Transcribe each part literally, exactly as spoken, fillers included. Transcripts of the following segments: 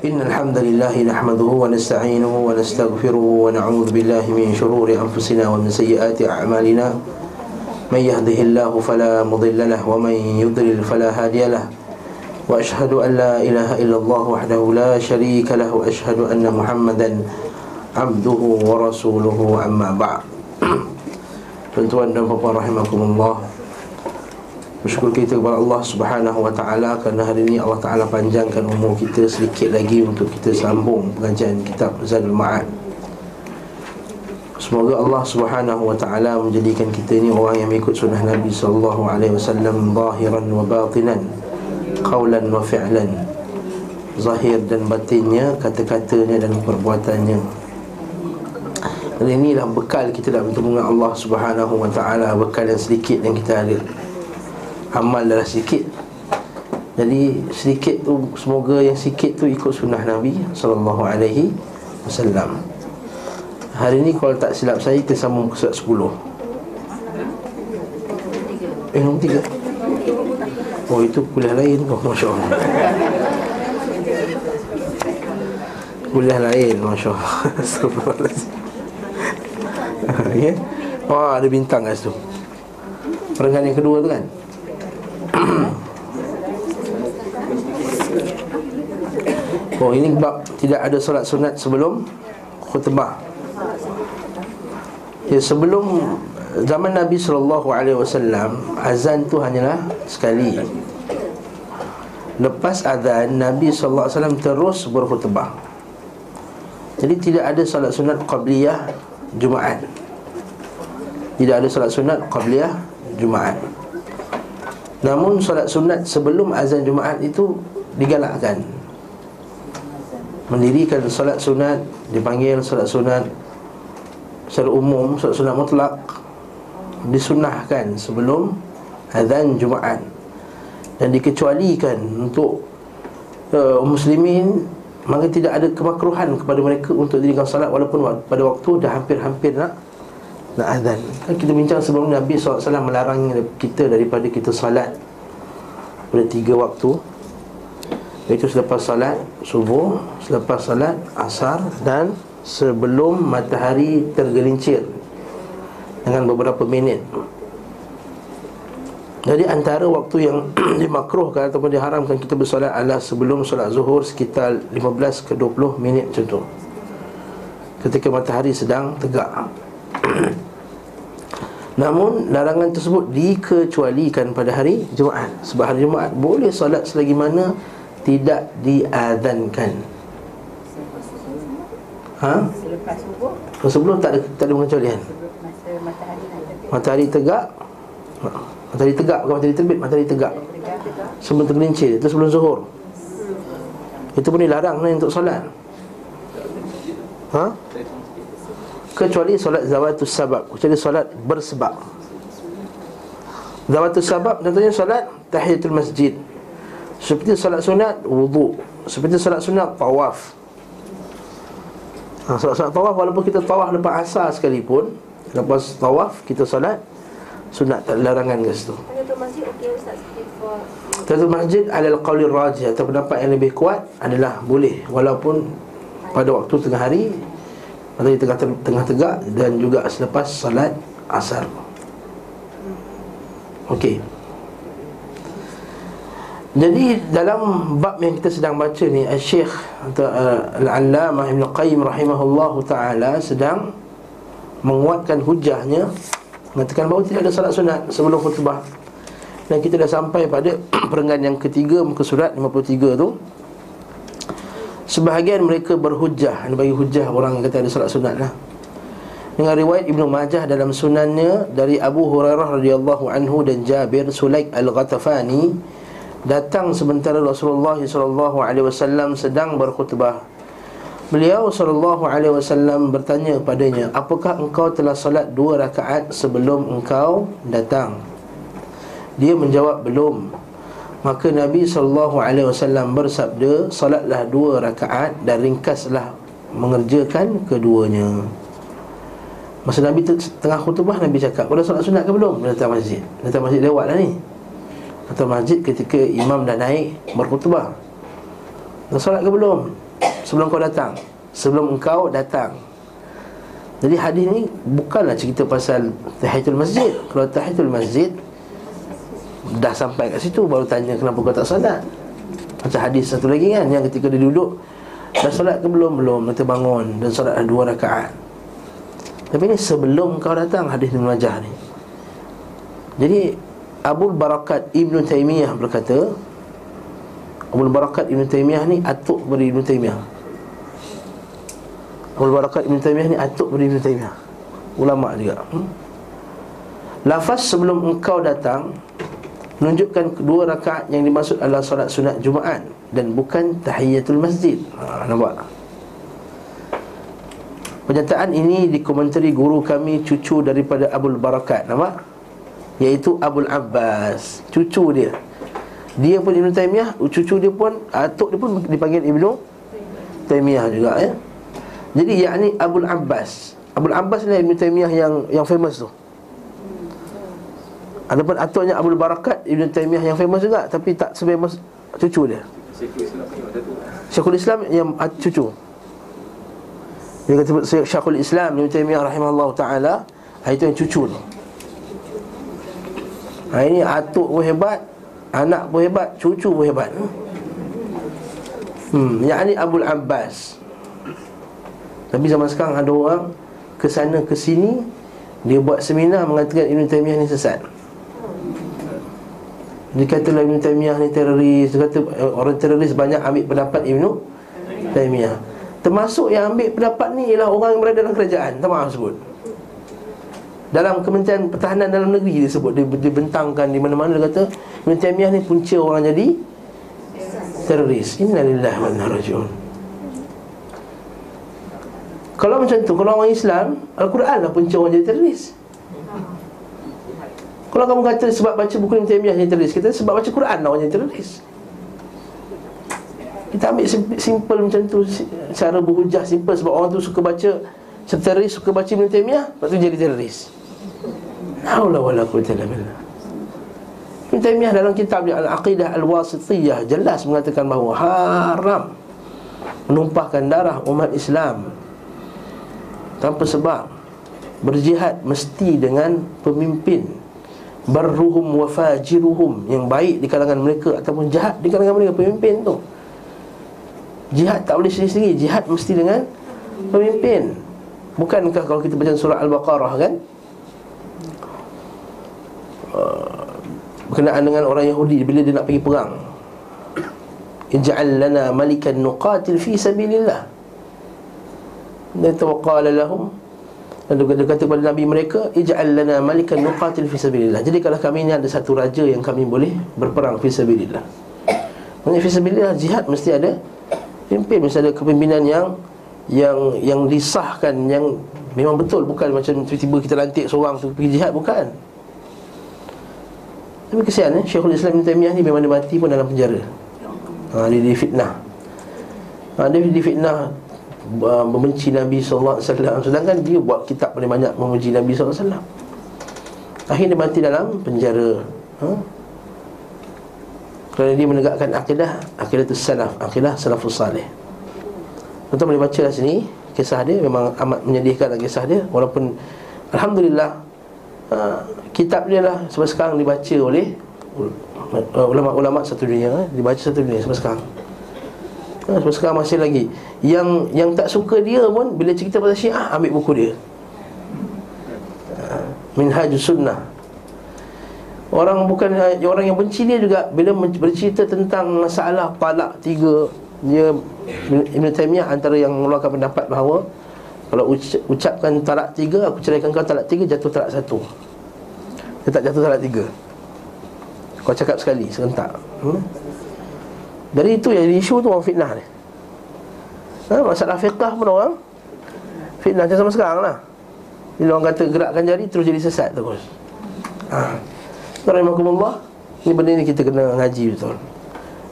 إن الحمد لله نحمده ونستعينه ونستغفره ونعوذ بالله من شرور أنفسنا ومن سيئات أعمالنا من يهده الله فلا مضل له ومن يضلل فلا هادي له وأشهد أن لا إله إلا الله وحده لا شريك له وأشهد أن محمدا عبده ورسوله أما بعد. Tuan-tuan dan puan-puan rahimakumullah, bersyukur kita kepada Allah Subhanahu Wa Taala kerana hari ini Allah Taala panjangkan umur kita sedikit lagi untuk kita sambung pengajian kitab Zadul Ma'ad. Semoga Allah Subhanahu Wa Taala menjadikan kita ini orang yang mengikut sunnah Nabi Sallallahu Alaihi Wasallam zahiran wa batinan, qawlan wa fi'lan, zahir dan batinnya, kata-katanya dan perbuatannya. Dan inilah bekal kita dalam bertemu dengan Allah Subhanahu Wa Taala, bekal yang sedikit yang kita ada. Amal adalah sikit. Jadi sedikit tu, semoga yang sikit tu ikut sunnah Nabi Sallallahu Alaihi Wasallam. Hari ni kalau tak silap saya, kita sambung ke surat sepuluh. Eh, nombor tiga. Oh, itu kuliah lain. Oh, Masya Allah, kuliah lain. Masya Allah. Okay. Oh, ada bintang kat situ. Perenggan yang kedua tu kan. Oh, ini bab tidak ada solat sunat sebelum khutbah. Ya, sebelum zaman Nabi sallallahu alaihi wasallam, azan tu hanyalah sekali. Lepas azan, Nabi sallallahu alaihi wasallam terus berkhutbah. Jadi tidak ada solat sunat qabliyah Jumaat. Tidak ada solat sunat qabliyah Jumaat. Namun solat sunat sebelum azan Jumaat itu digalakkan. Mendirikan solat sunat, dipanggil solat sunat secara umum, solat sunat mutlak, disunnahkan sebelum azan Jumaat. Dan dikecualikan untuk uh, muslimin. Maka tidak ada kemakruhan kepada mereka untuk dirikan solat walaupun pada waktu dah hampir-hampir nak nak azan. Kan kita bincang sebelum Nabi sallallahu alaihi wasallam melarang kita daripada kita salat pada tiga waktu, iaitu selepas salat subuh, selepas salat asar dan sebelum matahari tergelincir dengan beberapa minit. Jadi antara waktu yang dimakruhkan ataupun diharamkan kita bersolat adalah sebelum solat zuhur sekitar lima belas ke dua puluh minit contoh, ketika matahari sedang tegak. Namun larangan tersebut dikecualikan pada hari Jumaat. Sebab hari Jumaat boleh solat selagi mana tidak diadhankan. Ha? Sebelum tak ada, tak ada pengecualian. Matahari tegak. Matahari tegak bukan matahari terbit, matahari tegak. Sebelum tergelincir, itu sebelum zuhur. Itu pun dilarang untuk solat. Ha? Kecuali solat zawatus sabab, kecuali solat bersebab. Zawatus sabab contohnya solat tahiyatul masjid, seperti solat sunat wuduk, seperti solat sunat tawaf. ha, Solat-solat tawaf, walaupun kita tawaf lepas asar sekalipun, lepas tawaf kita solat sunat, tak larangan ke situ. Tahiyatul masjid alal qawli rajih, atau pendapat yang lebih kuat adalah boleh walaupun pada waktu tengah hari, matahari tengah tegak, dan juga selepas salat asar. Okey. Jadi dalam bab yang kita sedang baca ni, Syekh Al-Allamah Ibn Qayyim rahimahullahu ta'ala sedang menguatkan hujahnya, mengatakan bahawa tidak ada salat sunat sebelum khutbah. Dan kita dah sampai pada perenggan yang ketiga, muka surat lima puluh tiga tu. Sebahagian mereka berhujah, bagi hujah orang yang kata ada solat sunat lah, dengan riwayat Ibn Majah dalam sunannya dari Abu Hurairah radhiyallahu anhu dan Jabir, Sulaik Al-Ghatafani datang sementara Rasulullah sallallahu alaihi wasallam sedang berkhutbah. Beliau sallallahu alaihi wasallam bertanya padanya, apakah engkau telah solat dua rakaat sebelum engkau datang? Dia menjawab, belum. Maka Nabi sallallahu alaihi wasallam bersabda, solatlah dua rakaat dan ringkaslah mengerjakan keduanya. Masa Nabi tengah khutbah, Nabi cakap, kau dah solat sunat ke belum? Datang masjid, datang masjid lewat lah ni, datang masjid ketika imam dah naik berkhutbah. Dah solat ke belum? sebelum kau datang, sebelum engkau datang. Jadi hadis ni bukanlah cerita pasal tahiyatul masjid. Kalau tahiyatul masjid dah sampai kat situ, baru tanya kenapa kau tak solat. Macam hadis satu lagi kan, yang ketika dia duduk, dah solat ke belum? Belum, nanti bangun dan solat dua rakaat. Tapi ni sebelum kau datang, hadis Ibn Majah ni. Jadi Abu'l-Barakat Ibnu Taimiyah berkata, Abu'l-Barakat Ibnu Taimiyah ni atuk kepada Ibnu Taimiyah. Abu'l-Barakat Ibnu Taimiyah ni atuk kepada Ibnu Taimiyah, ulama juga. hmm? Lafaz sebelum engkau datang menunjukkan dua rakaat yang dimaksud adalah solat sunat Jumaat dan bukan tahiyatul masjid. ha, Nampak? Pernyataan ini dikomentari guru kami, cucu daripada Abu'l-Barakat. Nampak? Iaitu Abu'l-Abbas, cucu dia. Dia pun Ibn Taymiyah, cucu dia pun, atuk dia pun dipanggil Ibn Taymiyah juga ya. Jadi yakni Abu'l-Abbas. Abu'l-Abbas ni Ibn Taymiyah yang yang famous tu. Adapun atuknya Abu'l-Barakat Ibn Taymiyah yang famous juga, tapi tak se-famous cucu dia. Syekhul Islam yang cucu. Dia kata Syekhul Islam Ibn Taymiyah rahimahullah ta'ala, itu yang cucu tu. Ha, ini atuk pun hebat, anak pun hebat, cucu pun hebat. Hmm, yakni Abu'l-Abbas. Tapi zaman sekarang ada orang kesana kesini, dia buat seminar mengatakan Ibn Taymiyah ni sesat. Dia katalah Ibn Taymiyah ni teroris. Dia kata orang teroris banyak ambil pendapat Ibn Taymiyah. Termasuk yang ambil pendapat ni ialah orang yang berada dalam kerajaan. Tak maaf sebut, dalam Kementerian Pertahanan Dalam Negeri dia sebut, dia, dia bentangkan di mana-mana. Dia kata Ibn Taymiyah ni punca orang jadi teroris. Inna lillahi wa inna ilaihi raji'un. Kalau macam tu, kalau orang Islam, Al-Quran lah punca orang jadi teroris. Kalau kamu kata sebab baca buku Ibn Taymiyah jadi teroris, kita sebab baca Quran lah orang jadi teroris. Kita ambil simple macam tu, cara berhujah simple. Sebab orang tu suka baca, sebab teroris suka baca Ibn Taymiyah, lepas tu jadi teroris. Naulah wala quwwata illa billah. Ibn Taymiyah dalam kitab dia Al-Aqidah al-Wasitiyah jelas mengatakan bahawa haram menumpahkan darah umat Islam tanpa sebab. Berjihad mesti dengan pemimpin barruhum wa fajiruhum, yang baik di kalangan mereka ataupun jahat di kalangan mereka, pemimpin tu. Jihad tak boleh sendiri-sendiri, jihad mesti dengan pemimpin. Bukankah kalau kita baca surah Al-Baqarah kan, uh, berkenaan dengan orang Yahudi bila dia nak pergi perang, ij'al lana malikan nuqatil fi sabilillah. Dan tawqala lahum, dan dia kata kepada Nabi mereka, ij'al lana malikan nuqatil fi sabilillah. Jadi kalau kami ni ada satu raja yang kami boleh berperang fi sabilillah. Maksudnya fi sabilillah jihad mesti ada pimpin, mesti ada kepimpinan yang yang yang disahkan, yang memang betul. Bukan macam tiba-tiba kita lantik seorang tu pergi jihad, bukan. Tapi kesian eh? Syekhul Islam Ibn Taymiyah ni memang dia mati pun dalam penjara. ha, Dia difitnah, ha, dia difitnah uh, membenci Nabi sallallahu alaihi wasallam, sedangkan dia buat kitab paling banyak memuji Nabi sallallahu alaihi wasallam. Akhirnya dia mati dalam penjara. ha? Kerana dia menegakkan akidah, akidah tu salaf, akidah salafus salih. Tuan boleh baca lah sini kisah dia, memang amat menyedihkan kisah dia. Walaupun Alhamdulillah uh, kitab dia lah sebab sekarang dibaca oleh uh, ulama-ulama satu dunia. eh? Dibaca satu dunia sebab sekarang. uh, Sebab sekarang masih lagi Yang yang tak suka dia pun bila cerita pasal Syiah ambil buku dia, uh, Minhajus Sunnah. Orang bukan orang yang benci dia juga bila bercerita tentang masalah talak tiga, dia Ibn Taymiyah antara yang mengeluarkan pendapat bahawa kalau uca- ucapkan talak tiga, aku ceraikan kau talak tiga, jatuh talak satu. Dia tak jatuh talak tiga, kau cakap sekali serentak. hmm? Dari itu yang isu tu orang fitnah ni. ha, Masalah fiqah pun orang fitnah macam sama sekarang lah. Bila orang kata gerakkan jari terus jadi sesat terus. ha. Rahimahumullah. Ini benda ni kita kena ngaji betul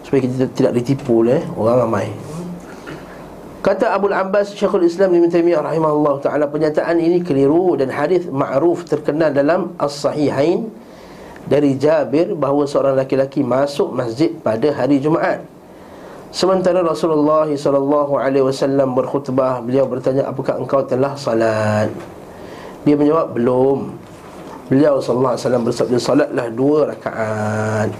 supaya kita tidak ditipu oleh orang ramai. Kata Abu'l-Abbas Syekhul Islam Ibn Taymiyah rahimahullah ta'ala, pernyataan ini keliru dan hadis ma'ruf terkenal dalam As-Sahihain dari Jabir bahawa seorang lelaki-lelaki masuk masjid pada hari Jumaat Sementara Rasulullah sallallahu alaihi wasallam berkhutbah, beliau bertanya, apakah engkau telah salat? Dia menjawab, belum. Beliau sallallahu alaihi wasallam bersabda, salatlah dua rakaat.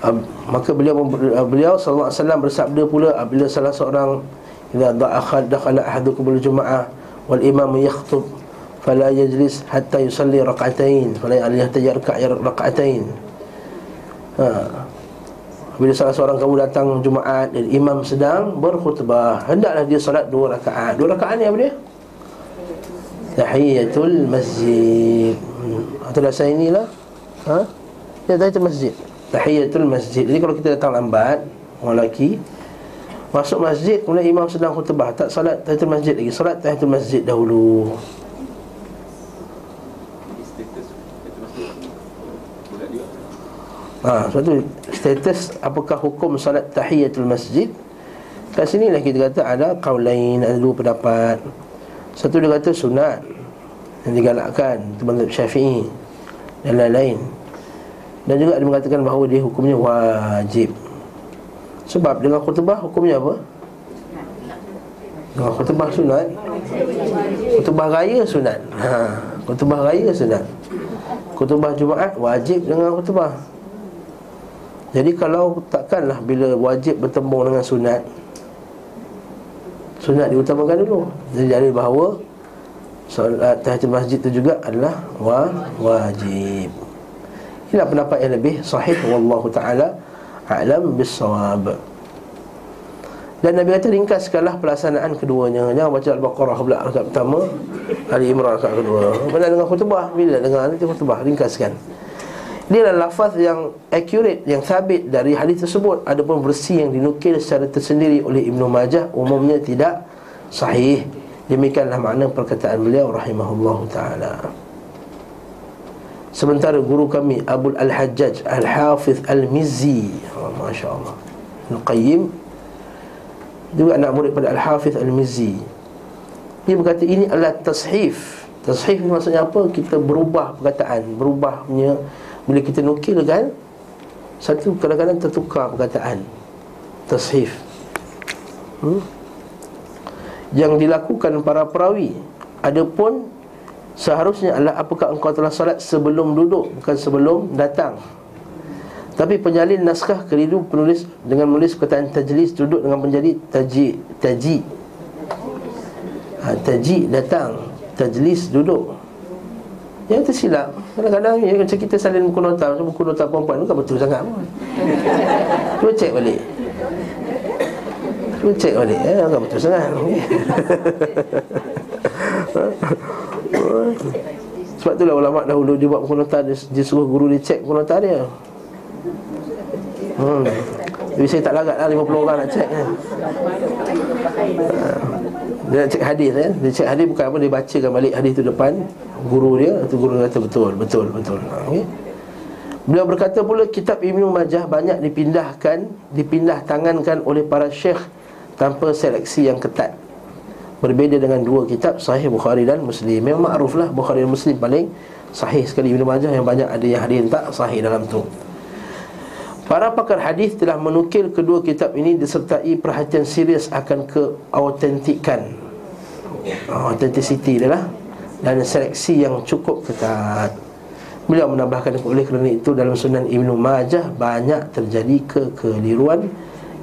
Uh, maka beliau uh, beliau sallallahu alaihi wasallam bersabda pula, uh, bila salah seorang, idza da'akhala dakhala ahadukum al-jum'ah wal imam yakhtub fala yajlis hatta yusalli rak'atain fala yahtajarka rak'atain. Ha. Bila salah seorang kamu datang Jumaat dan imam sedang berkhutbah, hendaklah dia solat dua rakaat. Dua rakaat ni apa dia? Tahiyatul masjid. Atau dah saya inilah. Ha? Ya, tahiyatul masjid. Tahiyatul masjid. Jadi kalau kita datang lambat, orang lelaki masuk masjid, kemudian imam sedang khutbah, tak solat tahiyatul masjid lagi, solat tahiyatul masjid dahulu. Ha, sebab tu status apakah hukum salat tahiyatul masjid. Kat sinilah kita kata ada qaulain, ada dua pendapat. Satu dia kata sunat yang digalakkan, itu mazhab Syafi'i dan lain-lain. Dan juga dia mengatakan bahawa dia hukumnya wajib. Sebab dengan khutbah hukumnya apa? Dengan khutbah sunat. Khutbah raya sunat. Ha, khutbah raya sunat. Khutbah Jumaat wajib dengan khutbah. Jadi kalau takkanlah bila wajib bertembung dengan sunat, sunat diutamakan dulu. Jadi dari bahawa solat tahiyatul masjid itu juga adalah wajib. Inilah pendapat yang lebih sahih, wallahu ta'ala a'lam bis-shawab. Dan Nabi kata ringkaskanlah pelaksanaan keduanya. Jangan baca Al-Baqarah pula rakaat pertama, Ali Imran rakaat kedua. Bila dengar khutbah, bila dengar nanti khutbah, ringkaskan. Ini adalah lafaz yang accurate, yang sabit dari hadis tersebut. Adapun versi yang dinukil secara tersendiri oleh Ibn Majah umumnya tidak sahih. Demikianlah makna perkataan beliau rahimahullahu ta'ala. Sementara guru kami Abul Al-Hajjaj Al-Hafidh Al-Mizzi, oh, Masya Allah, Ibn Qayyim juga anak murid pada Al-Hafidh Al-Mizzi. Dia berkata ini adalah tashif. Tashif ni maksudnya apa? Kita berubah perkataan, berubah punya. Bila kita nukil kan, satu kadang-kadang tertukar perkataan. Tashif hmm? Yang dilakukan para perawi. Adapun seharusnya adalah apakah engkau telah solat sebelum duduk, bukan sebelum datang. Tapi penyalin naskah keliru penulis dengan menulis perkataan tajlis duduk dengan menjadi taji. Taji ha, taji datang, tajlis duduk. Yang tersilap, kadang-kadang ya, macam kita salin buku nota, macam buku nota perempuan, bukan betul sangat pun. Cuba cek balik. Cuba cek balik, eh, bukan betul sangat. Sebab itulah ulama dahulu dia buat buku nota, dia, dia suruh guru dia cek buku nota dia. Hmm. Jadi saya tak larat lah lima puluh orang nak cek kan. Dia nak cek hadis kan. Dia cek hadis bukan apa, dia bacakan balik hadis tu depan guru dia. Itu guru kata betul, betul, betul, okay. Beliau berkata pula kitab Ibnu Majah banyak dipindahkan, dipindah tangankan oleh para syekh tanpa seleksi yang ketat. Berbeza dengan dua kitab Sahih Bukhari dan Muslim. Memang makruf lah Bukhari dan Muslim paling sahih sekali. Ibnu Majah yang banyak ada yang hadis tak sahih dalam tu. Para pakar hadis telah menukil kedua kitab ini disertai perhatian serius akan keautentikan, authenticity dia lah, dan seleksi yang cukup ketat. Beliau menambahkan, oleh kerana itu dalam Sunan Ibn Majah banyak terjadi kekeliruan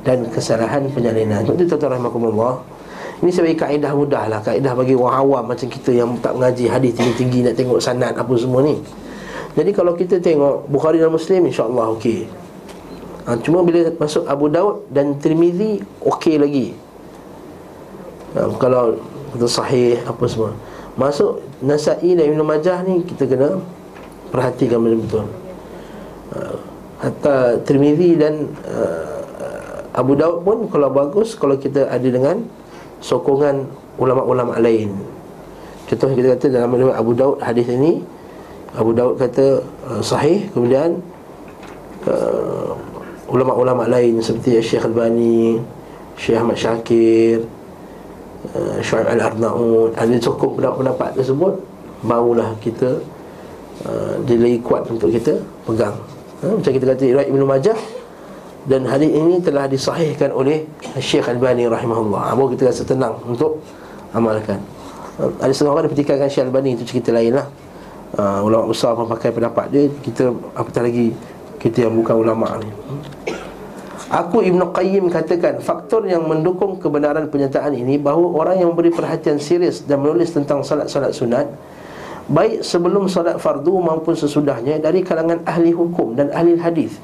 dan kesalahan penyalinan. Itu tuan-tuan rahimahumullah. Ini sebagai kaedah mudah lah, kaedah bagi orang awam macam kita yang tak mengaji hadis tinggi-tinggi, nak tengok sanad apa semua ni. Jadi kalau kita tengok Bukhari dan Muslim insya-Allah okey. Ha, cuma bila masuk Abu Dawud dan Tirmidzi okey lagi. Ha, kalau kita sahih apa semua. Masuk Nasai dan Ibn Majah ni kita kena perhatikan betul-betul. Ha, hatta Tirmidzi dan uh, Abu Dawud pun kalau bagus kalau kita ada dengan sokongan ulama-ulama lain. Contohnya kita kata dalam ulama Abu Dawud hadis ini Abu Dawud kata uh, sahih, kemudian uh, ulama-ulama lain seperti Syekh Albani, Syekh Ahmad Syakir, uh, Syuaib Al-Arna'ut, ada cukup pendapat-pendapat tersebut, barulah kita uh, dia lagi kuat untuk kita pegang. Ha? Macam kita kata riwayat Ibn Majah, Dan hadis ini telah disahihkan oleh Syekh Albani rahimahullah. Baru kita rasa tenang untuk amalkan. Ada setengah orang petikankan Syekh Albani, itu cerita lain lah. uh, Ulama besar memakai pendapat dia. Kita apatah lagi kita yang bukan ulama ni. Aku Ibn Qayyim katakan, faktor yang mendukung kebenaran penyataan ini bahawa orang yang memberi perhatian serius dan menulis tentang salat-salat sunat, baik sebelum salat fardu maupun sesudahnya, dari kalangan ahli hukum dan ahli hadis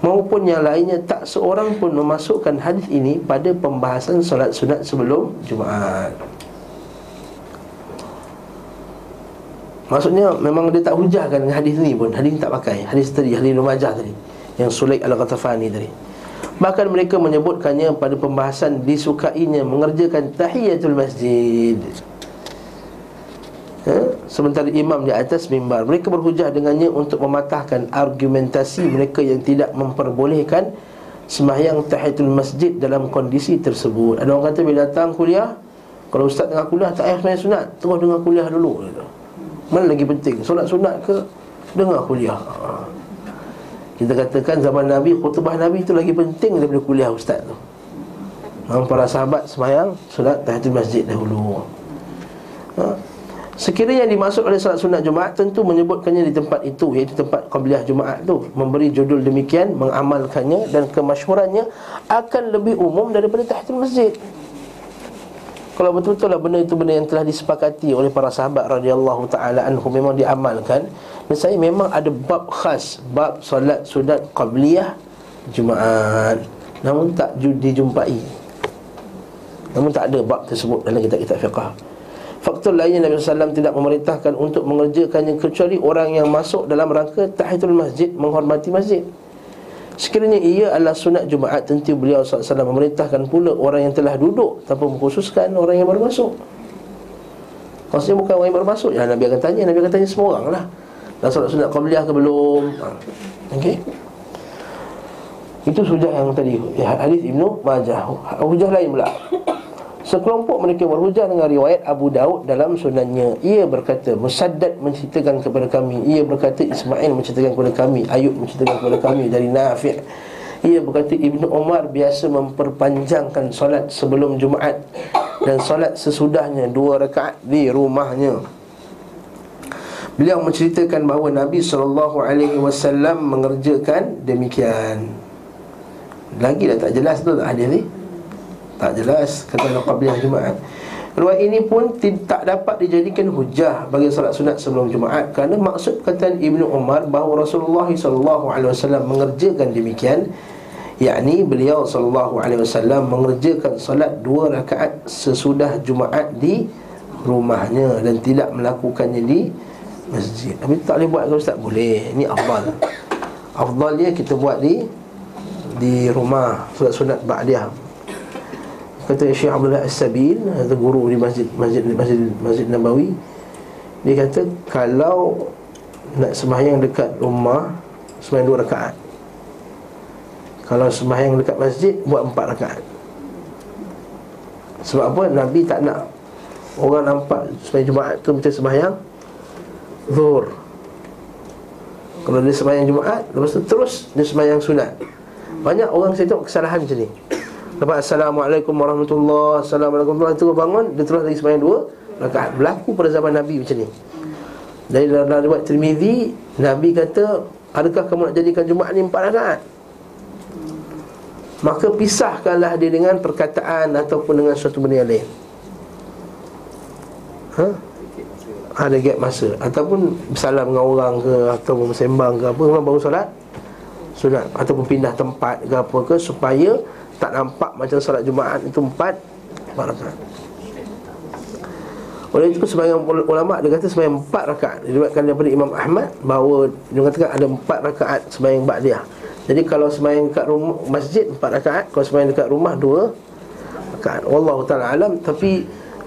maupun yang lainnya, tak seorang pun memasukkan hadis ini pada pembahasan solat sunat sebelum Jumaat. Maksudnya memang dia tak hujahkan hadis ni pun. Hadis ni tak pakai. Hadis tadi, hadis Ibn Majah tadi, yang Suleik Al-Ghatafani tadi. Bahkan mereka menyebutkannya pada pembahasan disukainya mengerjakan tahiyatul masjid, ha? Sementara imam di atas mimbar. Mereka berhujah dengannya untuk mematahkan argumentasi mereka yang tidak memperbolehkan sembahyang tahiyatul masjid dalam kondisi tersebut. Ada orang kata bila datang kuliah, kalau ustaz tengah kuliah tak payah sembahyang sunat, terus dengar kuliah dulu. Mana lagi penting, solat sunat ke dengar kuliah? Kita katakan zaman Nabi, khutbah Nabi itu lagi penting daripada kuliah ustaz tu. Para sahabat sembahyang solat tahiyatul masjid dahulu, ha? Sekiranya yang dimaksud oleh salat sunat Jumaat, tentu menyebutkannya di tempat itu, iaitu tempat qabliyah Jumaat tu. Memberi judul demikian, mengamalkannya dan kemasyhurannya akan lebih umum daripada tahiyatul masjid. Kalau betul-betul lah benda itu benda yang telah disepakati oleh para sahabat radhiyallahu ta'ala anhu, memang diamalkan. Dan saya memang ada bab khas, bab salat sunat qabliyah Jumaat, namun tak dijumpai, namun tak ada bab tersebut dalam kitab-kitab fiqah. Faktor lainnya, Nabi sallallahu alaihi wasallam tidak memerintahkan untuk mengerjakannya kecuali orang yang masuk dalam rangka tahiyatul masjid, menghormati masjid. Sekiranya ia adalah sunat Jumaat, tentu beliau sallallahu alaihi wasallam memerintahkan pula orang yang telah duduk, tanpa mengkhususkan orang yang baru masuk. Maksudnya bukan orang yang baru masuk ya, Nabi akan tanya, Nabi akan tanya semua orang lah, dah solat sunat qabliyah ke belum, ha. Okey, itu hujah yang tadi, hadis Ibnu Majah. Hujah lain pula, sekelompok mereka berhujah dengan riwayat Abu Dawud dalam sunannya. Ia berkata, Musaddad menceritakan kepada kami, ia berkata Ismail menceritakan kepada kami, Ayub menceritakan kepada kami dari Nafi'. Ia berkata Ibnu Umar biasa memperpanjangkan solat sebelum Jumaat dan solat sesudahnya dua rakaat di rumahnya. Beliau menceritakan bahawa Nabi sallallahu alaihi wasallam mengerjakan demikian. Lagi dah tak jelas tu tak ada ni, tak jelas kata qabliyah Jumaat. Riwayat ini pun tak dapat dijadikan hujah bagi solat sunat sebelum Jumaat, kerana maksud perkataan Ibnu Umar bahawa Rasulullah sallallahu alaihi wasallam mengerjakan demikian, yakni beliau sallallahu alaihi wasallam mengerjakan solat dua rakaat sesudah Jumaat di rumahnya dan tidak melakukannya di masjid. Tapi tak boleh buat ke ustaz? Boleh. Ini afdal. Afdalnya kita buat di di rumah, solat sunat ba'diyah. Kata Syekh Abdullah As-Sabil, guru di masjid masjid masjid masjid Nabawi, dia kata kalau nak sembahyang dekat rumah sembahyang dua rakaat, kalau sembahyang dekat masjid buat empat rakaat. Sebab apa? Nabi tak nak orang nampak sembahyang Jumaat tu macam sembahyang Zuhur. Kalau dia sembahyang Jumaat lepas tu terus dia sembahyang sunat. Banyak orang saya tengok kesalahan macam ni. Lepas Assalamualaikum warahmatullahi, Assalamualaikum warahmatullahi, terus bangun, dia terus lagi sembahyang dua rakaat. Berlaku pada zaman Nabi macam ni. Dari dalam riwayat Tirmidzi, Nabi kata, adakah kamu nak jadikan Jumaat ni empat rakaat? Maka pisahkanlah dia dengan perkataan ataupun dengan suatu benda yang lain. Ha? Ada gap masa, ataupun bersalam dengan orang ke, atau bersembang ke apa, orang baru solat sunat, ataupun pindah tempat ke apa ke, supaya tak nampak macam solat Jumaat itu empat empat rakaat. Oleh itu sebahagian ulama' dia kata sembahyang empat rakaat. Diriwayatkan daripada Imam Ahmad bahawa dia katakan ada empat rakaat sembahyang ba'diyah. Jadi kalau sembahyang dekat rumah, masjid empat rakaat, kalau sembahyang dekat rumah dua rakaat. Wallahu ta'ala alam. Tapi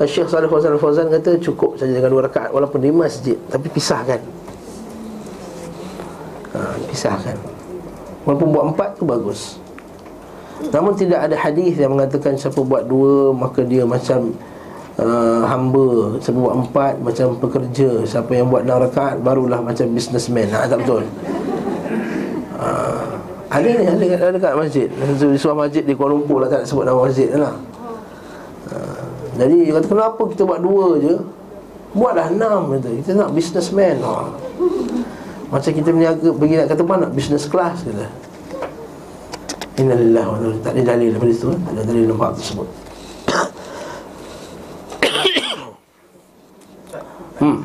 Syekh Saleh Al-Fauzan kata cukup saja dengan dua rakaat walaupun di masjid, tapi pisahkan. Ha, pisahkan. Walaupun buat empat tu bagus. Namun tidak ada hadis yang mengatakan siapa buat dua maka dia macam uh, hamba, siapa buat empat macam pekerja, siapa yang buat enam rakaat barulah macam businessman. Ha, tak betul. uh, Ada ni, ada dekat, dekat masjid. Di sebuah masjid di Kuala Lumpur lah, tak sebut nama masjid lah. Ha, jadi dia kata kenapa kita buat dua je? Buatlah enam kata. Kita nak businessman. Ha. Macam kita berniaga pergi nak kata mana business class kata. Innalillahi wa inna ilaihi raji'un. Tak ada dalil daripada situ, tak ada dalil nampak tersebut. Hmm.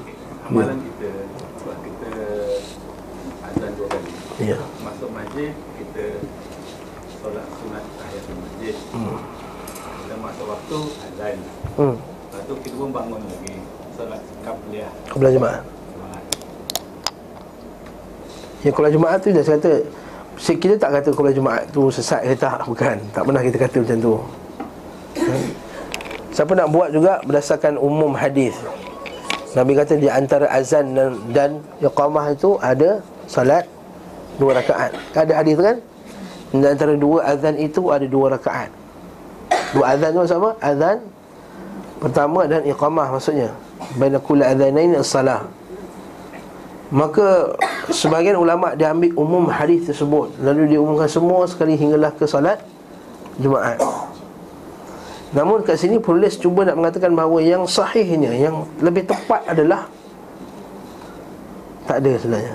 Amalan kita sebab kita azan dua kali. Ya. Masuk masjid kita solat sunat tahiyatul masjid. Hmm. Bila masuk waktu azan. Hmm. Lepas tu kita pun bangun lagi solat qabliyah. Qabliyah Jumaat. Ya, qabliyah Jumaat tu dah saya kata kita tak kata qabliyah Jumaat tu sesat ke tak, bukan. Tak pernah kita kata macam tu. Hmm. Siapa nak buat juga berdasarkan umum hadis. Nabi kata di antara azan dan, dan iqamah itu ada salat dua rakaat. Ada hadis kan? Di antara dua azan itu ada dua rakaat. Dua azan tu sama? Azan pertama dan iqamah maksudnya. Baina kulli adzanain as-salah. Maka sebahagian ulama dia ambil umum hadis tersebut, lalu dia umumkan semua sekali hinggalah ke salat Jumaat. Namun kat sini penulis cuba nak mengatakan bahawa yang sahihnya, yang lebih tepat adalah tak ada sebenarnya.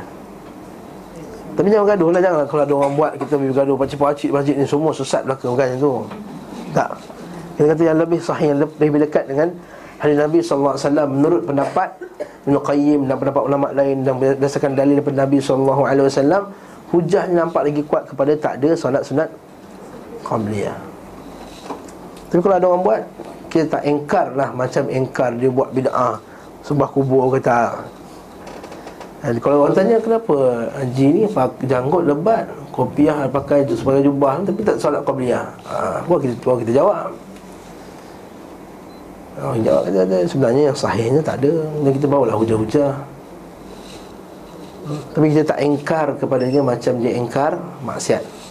Tapi jangan bergaduh lah, janganlah kalau ada orang buat kita bergaduh. Pakcik-pakcik masjid ni semua sesat belaka, bukan macam tu. Tak. Kita kata yang lebih sahih, yang lebih dekat dengan hadis Nabi sallallahu alaihi wasallam menurut pendapat Ibn Qayyim dan pendapat ulama' lain, dan berdasarkan dalil daripada Nabi sallallahu alaihi wasallam, hujahnya nampak lagi kuat kepada tak ada solat sunat qabliyah. Tapi kalau ada orang buat, kita tak engkar lah. Macam engkar dia buat bid'ah, sembah kubur kata. Dan kalau orang tanya kenapa haji ni janggut lebat, kopiah pakai sebagai jubah, tapi tak solat qabliyah, ha, apa kita, apa kita jawab? Orang jawab kata sebenarnya yang sahihnya tak ada. Dan kita bawalah hujah-hujah. Tapi kita tak engkar kepada dia macam dia engkar maksiat.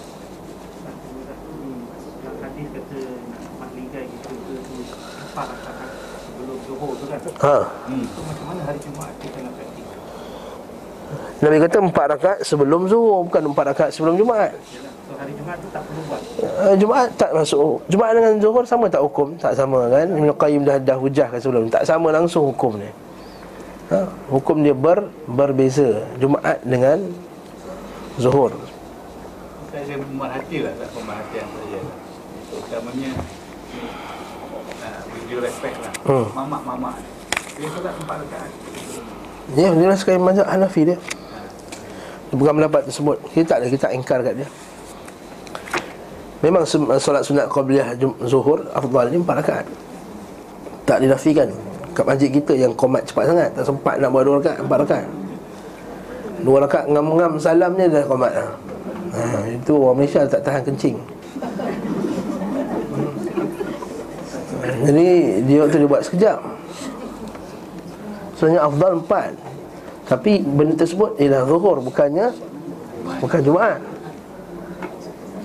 Ha. Hmm. Nabi kata empat rakaat sebelum zuhur, bukan empat rakaat sebelum Jumaat. So hari Jumaat tu tak perlu buat. Uh, Jumaat tak masuk. Jumaat dengan zuhur sama tak hukum? Tak sama kan? Ibn Qayyim dah dah hujahkan sebelum. Tak sama langsung hukum ni. Ha? Hukum dia ber, berbeza Jumaat dengan zuhur. Saya saya memerhatilah tak pemerhatian saja. Utamanya dia respect lah. Hmm. Mamak-mamak dia solat empat rakaat. Ya, dia lah sekali mazhab Hanafi dia. Dia bukan pendapat tersebut. Kita tak ada, kita engkar kat dia. Memang solat sunat qabliyah zuhur afdal ni empat rakaat. Tak dinafikan. Kat masjid kita yang qomat cepat sangat, tak sempat nak buat dua rakaat, empat rakaat. Dua rakaat ngam-ngam salamnya dah qomat dah. Ha, itu orang Malaysia tak tahan kencing. Jadi dia waktu dia buat sekejap. Sebenarnya afdal empat, tapi benda tersebut ialah zuhur, bukannya bukan Jumaat.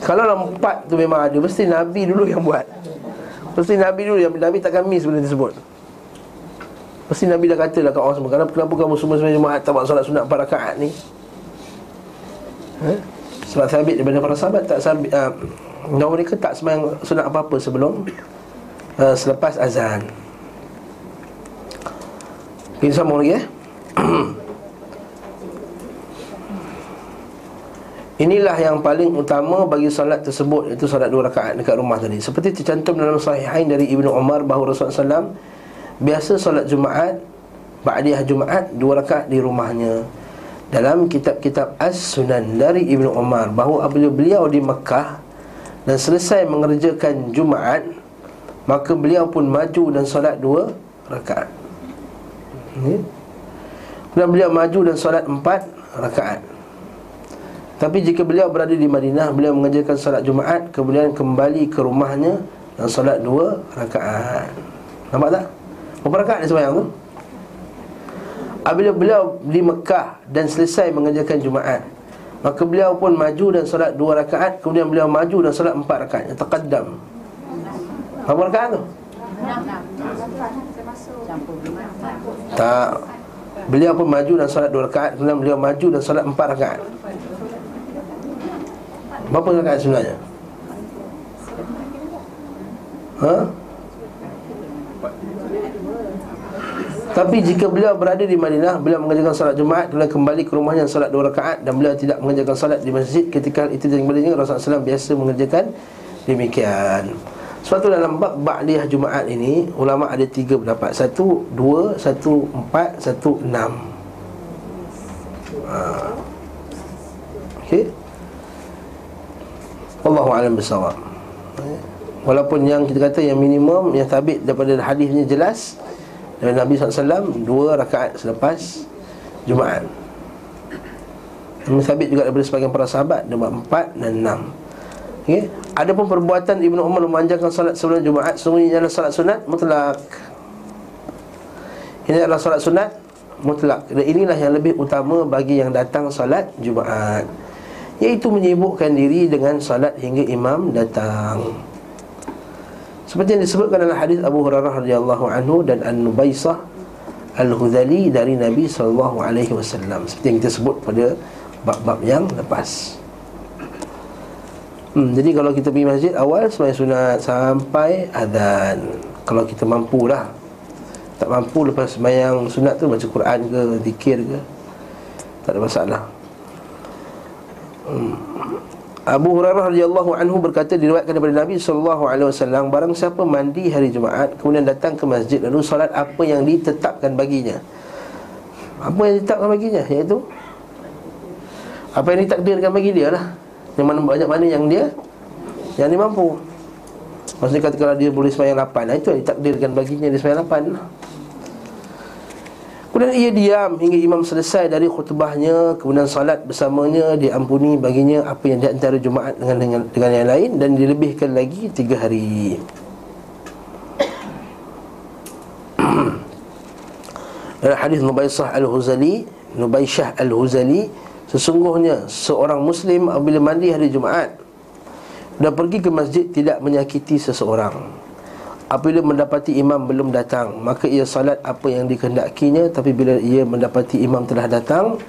Kalau lah empat tu memang ada, mesti Nabi dulu yang buat. Mesti Nabi dulu yang, Nabi takkan miss benda tersebut. Mesti Nabi dah katalah kat orang semua, kenapa, kenapa kamu semua sebenarnya Jumaat tak buat solat sunat empat rakaat ni? Ha? Sebab sabit daripada para sahabat tak sabit, uh, mereka tak sembahyang sunat apa-apa sebelum Uh, selepas azan. Kita sambung lagi eh. Inilah yang paling utama bagi solat tersebut, iaitu solat dua rakaat dekat rumah tadi. Seperti tercantum dalam Sahihain dari Ibnu Umar bahawa Rasulullah sallallahu alaihi wasallam biasa solat Jumaat, ba'diyah Jumaat dua rakaat di rumahnya. Dalam kitab-kitab As-Sunan dari Ibnu Umar bahawa apabila beliau di Mekah dan selesai mengerjakan Jumaat, maka beliau pun maju dan solat dua rakaat. Ini. Dan beliau maju dan solat empat rakaat. Tapi jika beliau berada di Madinah, beliau mengerjakan solat Jumaat, kemudian kembali ke rumahnya dan solat dua rakaat. Nampak tak? Berapa rakaat dia sembahyang tu? Apabila beliau di Mekah dan selesai mengerjakan Jumaat, maka beliau pun maju dan solat dua rakaat, kemudian beliau maju dan solat empat rakaat. Yataqaddam. Berapa rakaat tu? enam. Tak. Beliau pun maju dan solat dua rakaat, kemudian beliau maju dan solat empat rakaat. Berapa rakaat sebenarnya? Ha? Tapi jika beliau berada di Madinah, beliau mengerjakan salat Jumaat, kemudian kembali ke rumahnya salat dua rakaat, dan beliau tidak mengerjakan salat di masjid ketika itu dan kemudiannya, Rasulullah sallallahu alaihi wasallam biasa mengerjakan demikian. Sebab tu dalam bab ba'diyah Jumaat ini, ulama ada tiga pendapat. Satu, dua, satu, empat, satu, enam. ha. Okey, Allahu'alam bisawab. Walaupun yang kita kata yang minimum, yang tabit daripada hadisnya jelas dari Nabi sallallahu alaihi wasallam, dua rakaat selepas Jumaat. Nabi sabit juga daripada sebagian para sahabat, dia buat empat dan enam. Okay? Ada pun perbuatan Ibn Umar memanjangkan salat sebelum Jumaat, sungguhnya adalah salat sunat mutlak. Ini adalah salat sunat mutlak. Dan inilah yang lebih utama bagi yang datang salat Jumaat, iaitu menyibukkan diri dengan salat hingga imam datang. Seperti yang disebutkan dalam hadis Abu Hurairah radhiyallahu anhu dan An-Nubaisah Al-Hudhali dari Nabi sallallahu alaihi wasallam, seperti yang kita sebut pada bab-bab yang lepas. Hmm, jadi kalau kita pergi masjid, awal sembahyang sunat sampai azan. Kalau kita mampulah. Tak mampu lepas sembahyang sunat tu baca Quran ke, zikir ke, tak ada masalah. Hmm. Abu Hurairah radhiyallahu anhu berkata, diriwayatkan daripada Nabi sallallahu alaihi wasallam, barang siapa mandi hari Jumaat kemudian datang ke masjid lalu solat apa yang ditetapkan baginya. Apa yang ditetapkan baginya, iaitu apa yang ditakdirkan bagi dia lah. Yang mana banyak mana yang dia yang dia mampu. Maksudnya kata kalau dia boleh sembahyang lapan, itu yang ditakdirkan baginya, dia sembahyang lapan. Kemudian ia diam hingga imam selesai dari khutbahnya, kemudian salat bersamanya, diampuni baginya apa yang di antara Jumaat dengan, dengan dengan yang lain, dan dilebihkan lagi tiga hari. Dalam hadis Nubaisah Al-Huzali, Nubaisah Al-Huzali, sesungguhnya seorang Muslim apabila mandi hari Jumaat dan pergi ke masjid tidak menyakiti seseorang. Apabila mendapati imam belum datang, maka ia salat apa yang dikehendakinya. Tapi bila ia mendapati imam telah datang,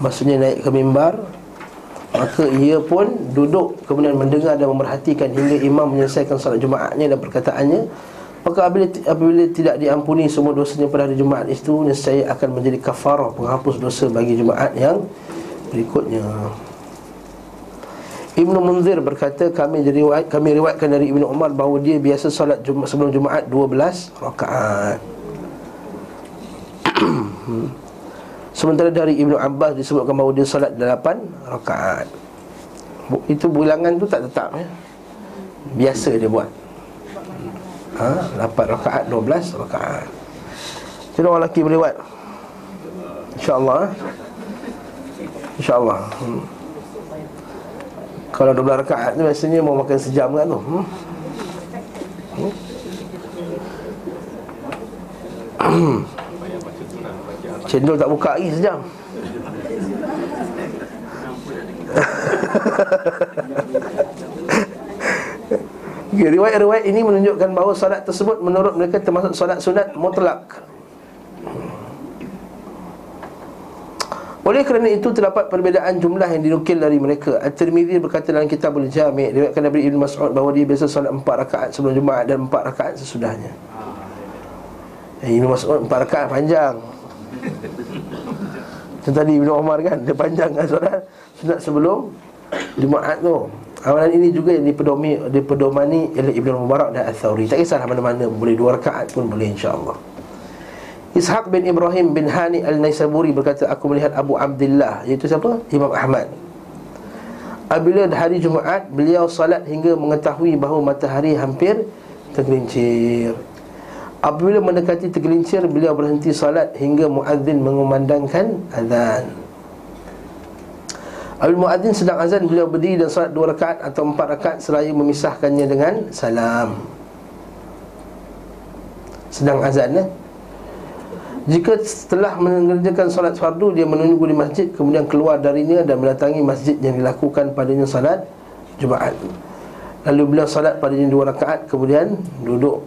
maksudnya naik ke mimbar, maka ia pun duduk, kemudian mendengar dan memerhatikan hingga imam menyelesaikan salat Jumaatnya dan perkataannya. Maka apabila, apabila tidak diampuni semua dosanya pada hari Jumaat itu, nescaya akan menjadi kafarah, penghapus dosa bagi Jumaat yang berikutnya. Ibnu Munzir berkata, kami diriwayat, kami riwayatkan dari Ibnu Umar bahawa dia biasa solat Jum- sebelum Jumaat dua belas rakaat. Sementara dari Ibnu Abbas disebutkan bahawa dia solat lapan rakaat. Itu bilangan tu tak tetap ya. Biasa dia buat. Ha, lapan rakaat, dua belas rakaat. Jadi orang lelaki boleh buat. Insya-Allah. Insya-Allah. Hmm. Kalau dua belas rakaat ni biasanya mau makan sejam kan tu. Hmm? Hmm? Cendol tak buka lagi sejam. Okay, riwayat-riwayat ini menunjukkan bahawa solat tersebut menurut mereka termasuk solat sunat mutlak. Oleh kerana itu terdapat perbezaan jumlah yang dinukil dari mereka. At-Tirmidzi berkata dalam kitab Al-Jami', diriwayatkan daripada Ibn Mas'ud bahawa dia biasa solat empat rakaat sebelum Jumaat dan empat rakaat sesudahnya. eh, Ibn Mas'ud empat rakaat panjang. Itu tadi Ibn Umar kan, dia panjangkan solat sunat sebelum Jumaat tu. Amalan ini juga yang dipedomani, dipedomani oleh Ibn Mubarak dan Al-Thawri. Tak kisahlah mana-mana, boleh dua rakaat pun boleh insya-Allah. Ishaq bin Ibrahim bin Hani Al-Naisaburi berkata, aku melihat Abu Abdullah, iaitu siapa? Imam Ahmad. Apabila hari Jumaat, beliau salat hingga mengetahui bahawa matahari hampir tergelincir. Apabila mendekati tergelincir, beliau berhenti salat hingga muadzin mengumandangkan azan. Apabila muadzin sedang azan, beliau berdiri dan salat dua rakaat atau empat rakaat seraya memisahkannya dengan salam. Sedang azan, eh? Jika setelah mengerjakan solat fardu, dia menunggu di masjid, kemudian keluar darinya dan mendatangi masjid yang dilakukan padanya solat Jumaat. Lalu beliau solat padanya dua rakaat, kemudian duduk.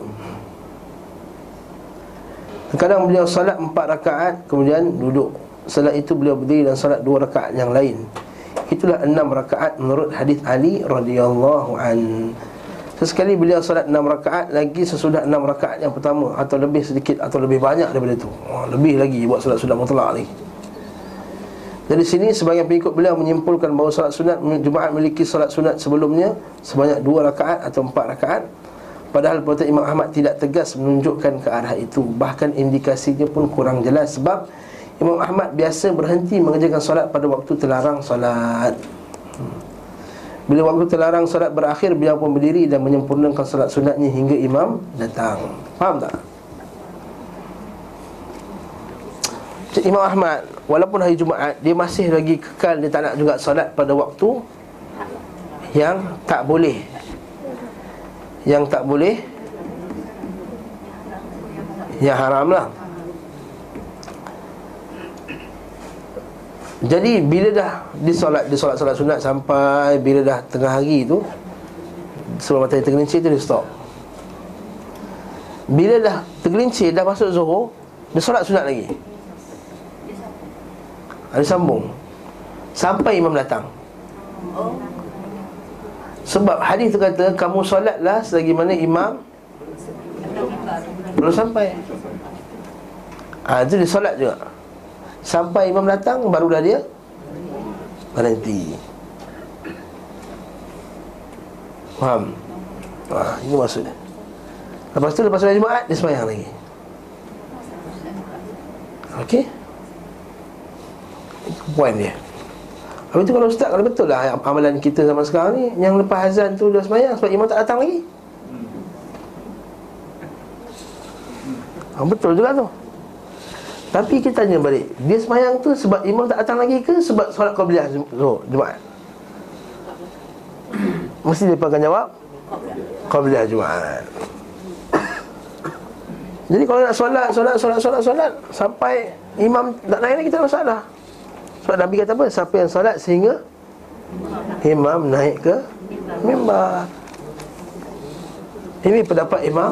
Terkadang beliau solat empat rakaat, kemudian duduk. Setelah itu beliau berdiri dan solat dua rakaat yang lain. Itulah enam rakaat menurut hadis Ali radhiyallahu anhu. Sesekali beliau solat enam rakaat lagi sesudah enam rakaat yang pertama, atau lebih sedikit, atau lebih banyak daripada itu. Oh, lebih lagi buat solat sunat mutlak ni. Dari sini sebahagian pengikut beliau menyimpulkan bahawa solat sunat Jumaat memiliki solat sunat sebelumnya sebanyak dua rakaat atau empat rakaat. Padahal pendapat Imam Ahmad tidak tegas menunjukkan ke arah itu. Bahkan indikasinya pun kurang jelas, sebab Imam Ahmad biasa berhenti mengerjakan solat pada waktu terlarang solat. Bila waktu terlarang solat berakhir, beliau pun berdiri dan menyempurnakan solat sunatnya hingga imam datang. Faham tak? Imam Ahmad walaupun hari Jumaat, dia masih lagi kekal, dia tak nak juga solat pada waktu yang tak boleh. Yang tak boleh, yang haram lah. Jadi bila dah disolat, disolat-solat sunat sampai bila dah tengah hari tu, sebelum matahari tergelincir tu dia stop. Bila dah tergelincir, dah masuk zuhur, dia solat sunat lagi, dia sambung sampai imam datang. Sebab hadis tu kata, kamu solatlah selagi mana imam belum sampai. Ha, itu dia solat juga sampai imam datang, barulah dia berhenti. Faham? Ha, ini maksudnya. Lepas tu, lepas solat Jumaat, dia sembahyang lagi. Okey? Poin dia. Habis tu kalau ustaz, kalau betul lah amalan kita zaman sekarang ni, yang lepas azan tu dah sembahyang sebab imam tak datang lagi. Ha, betul juga tu. Tapi kita tanya balik, dia sembahyang tu sebab imam tak datang lagi ke sebab solat qabliyah zuhur Jumaat? Mesti dia akan jawab qabliyah Jumaat. Jadi kalau nak solat, solat, solat, solat, solat sampai imam tak naik lagi, kita ada masalah. Sebab Nabi kata apa? Siapa yang solat sehingga imam naik ke mimbar. Ini pendapat Imam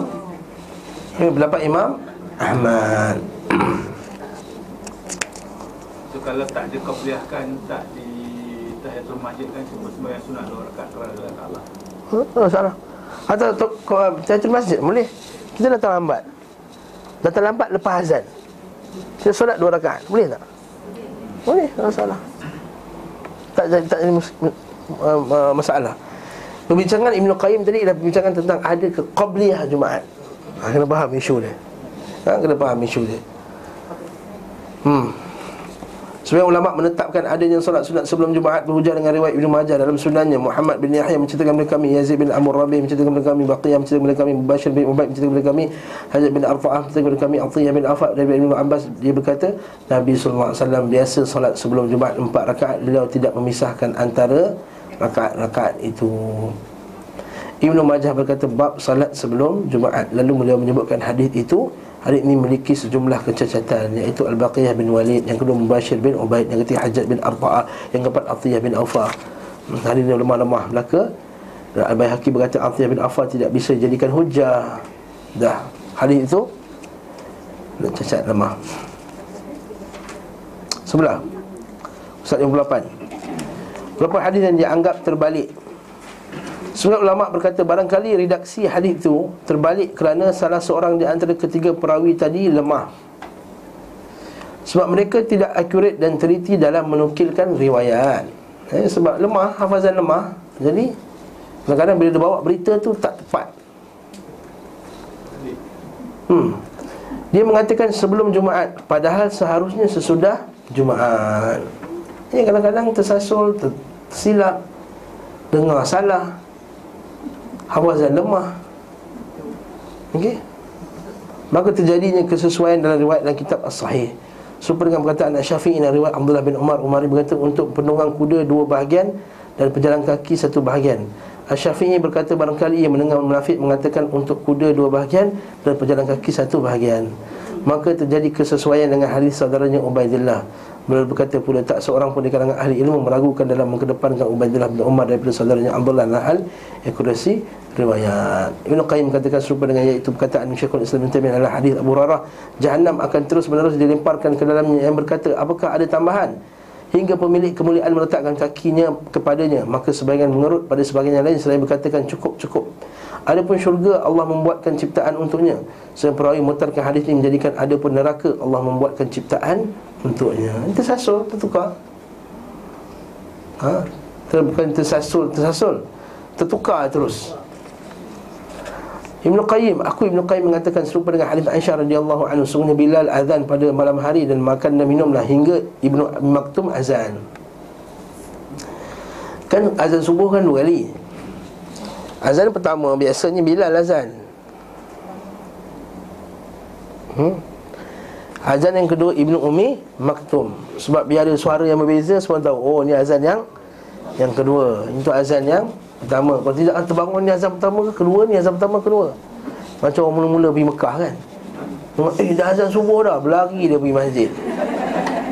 Ini pendapat Imam Ahmad. So kalau tak dikobliahkan, tak di tahiyatul masjid kan, cuma sembahyang sunat dua rakaat kerana Allah. Ha, tak salah. Atau tahiyatul masjid boleh. Kita datang lambat. Datang lambat lepas azan, kita solat dua rakaat, boleh tak? Boleh, tak salah. Tak jadi tak jadi masalah. Perbincangan Ibn Qayyim tadi adalah perbincangan tentang ada ke qabliyah Jumaat. Ha, kena faham isu dia. Ha, kena faham isu dia. Hmm. Sebahagian ulama menetapkan adanya solat sunat sebelum Jumaat berhujah dengan riwayat Ibn Majah dalam sunannya. Muhammad bin Yahya menceritakan kepada kami, Yazid bin Amr Rabi menceritakan kepada kami, Baqiyah menceritakan kepada kami, Bashir bin Ubaid menceritakan kepada kami, Hajat bin Arfa'ah menceritakan kepada kami, Atiyah bin Afaq dari Ibn Abbas, dia berkata Nabi sallallahu alaihi wasallam biasa solat sebelum Jumaat empat rakaat, beliau tidak memisahkan antara rakaat-rakaat itu. Ibn Majah berkata bab solat sebelum Jumaat, lalu beliau menyebutkan hadis itu. Hadis ini memiliki sejumlah kecacatan, iaitu Al-Baqiyah bin Walid, yang kedua Mubashir bin Ubaid, yang ketiga Hajjaj bin Arfa'ah, yang keempat Atiyah bin Afaq. Hadis ini lemah-lemah belaka. Al-Baihaqi berkata Atiyah bin Afaq tidak bisa dijadikan hujah. Dah, hadis itu cacat lemah. Sebelah Ustaz yang ke-lapan, berapa hadis yang dianggap terbalik? Sebahagian ulama berkata barangkali redaksi hadis itu terbalik kerana salah seorang di antara ketiga perawi tadi lemah, sebab mereka tidak akurat dan teliti dalam menukilkan riwayat. eh, Sebab lemah, hafazan lemah. Jadi kadang-kadang bila dia bawa berita tu tak tepat. hmm. Dia mengatakan sebelum Jumaat, padahal seharusnya sesudah Jumaat. Ini eh, kadang-kadang tersasul, tersilap, dengar salah, hafazan lemah. Okey, maka terjadinya kesesuaian dalam riwayat dalam kitab As-Sahih. Serupa dengan perkataan Syafi'i dan riwayat Abdullah bin Umar Umari berkata untuk penunggang kuda dua bahagian dan pejalan kaki satu bahagian. Syafi'i berkata barangkali ia mendengar munafik mengatakan untuk kuda dua bahagian dan pejalan kaki satu bahagian, maka terjadi kesesuaian dengan hadis saudaranya Ubaidillah. Beliau berkata pula tak seorang pun di kalangan ahli ilmu meragukan dalam mengedepankan Ubaidillah bin Umar daripada saudaranya Abdullah Nahal akurasi riwayat. Ibn Qayyim katakan serupa dengan iaitu perkataan Syekhul Islam Ibn Taimiyah adalah hadis Abu Hurairah, Jahannam akan terus menerus dilemparkan ke dalamnya, yang berkata apakah ada tambahan? hingga pemilik kemuliaan meletakkan kakinya kepadanya, maka sebahagian mengerut pada sebahagian yang lain selain berkatakan cukup-cukup. Adapun syurga, Allah membuatkan ciptaan untuknya. Saya perawi mutarkan hadis ini menjadikan adapun neraka, Allah membuatkan ciptaan untuknya. Tersasul, tertukar. Ha? Bukan tersasul, tersasul tertukar terus. Ibn Qayyim, aku Ibn Qayyim mengatakan serupa dengan hadis Aisyah radhiyallahu anhu, sungguhnya Bilal azan pada malam hari dan makan dan minumlah hingga Ibnu Maktum azan. Kan azan subuh kan dua kali. Azan pertama biasanya Bilal azan. Hmm? Azan yang kedua Ibnu Ummi Maktum, sebab dia ada suara yang berbeza, semua tahu oh ni azan yang yang kedua. Itu azan yang pertama. Kalau tidak terbangun ni azan pertama ke kedua, ni azan pertama kedua. Macam orang mula-mula pergi Mekah kan, eh dah azan subuh dah, berlari dia pergi masjid.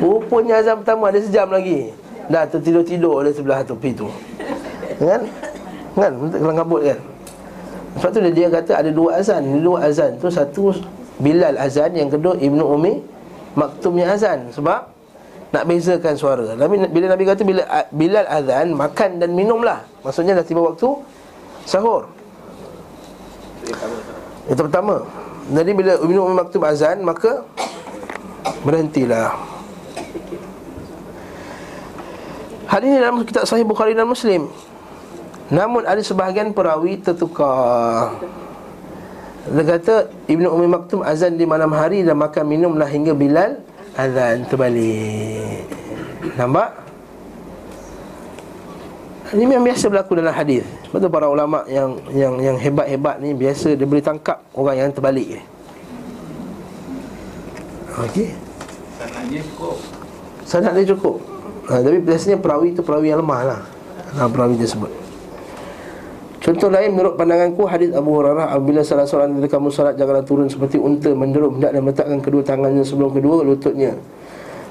Rupanya azan pertama ada sejam lagi. Dah tertidur-tidur dari sebelah tepi tu, kan? Kan? Kelang kabut kan? Sebab tu dia kata ada dua azan. Dua azan tu, satu Bilal azan, yang kedua Ibnu Ummi Maktumnya azan. Sebab nak bezakan suara. Bila Nabi kata bila Bilal azan, makan dan minumlah, maksudnya dah tiba waktu sahur. Itu pertama. Jadi bila Ibnu Ummi Maktum azan, maka berhentilah. Hal ini dalam kitab Sahih Bukhari dan Muslim. Namun ada sebahagian perawi tertukar. Dia kata Ibnu Ummi Maktum azan di malam hari dan makan minumlah hingga Bilal azan, terbalik. Nampak? Ini memang biasa berlaku dalam hadis. Sebab tu para ulama yang yang yang hebat-hebat ni biasa dia boleh tangkap orang yang terbalik. Okey. Sanad dia cukup. Sanad dia cukup. Ha, tapi biasanya perawi tu perawi yang lemahlah. Ha, perawi tersebut. Contoh lain menurut pandanganku hadis Abu Hurairah, apabila salah seorang dari kamu solat janganlah turun seperti unta menderum hendak dan meletakkan kedua tangannya sebelum kedua lututnya.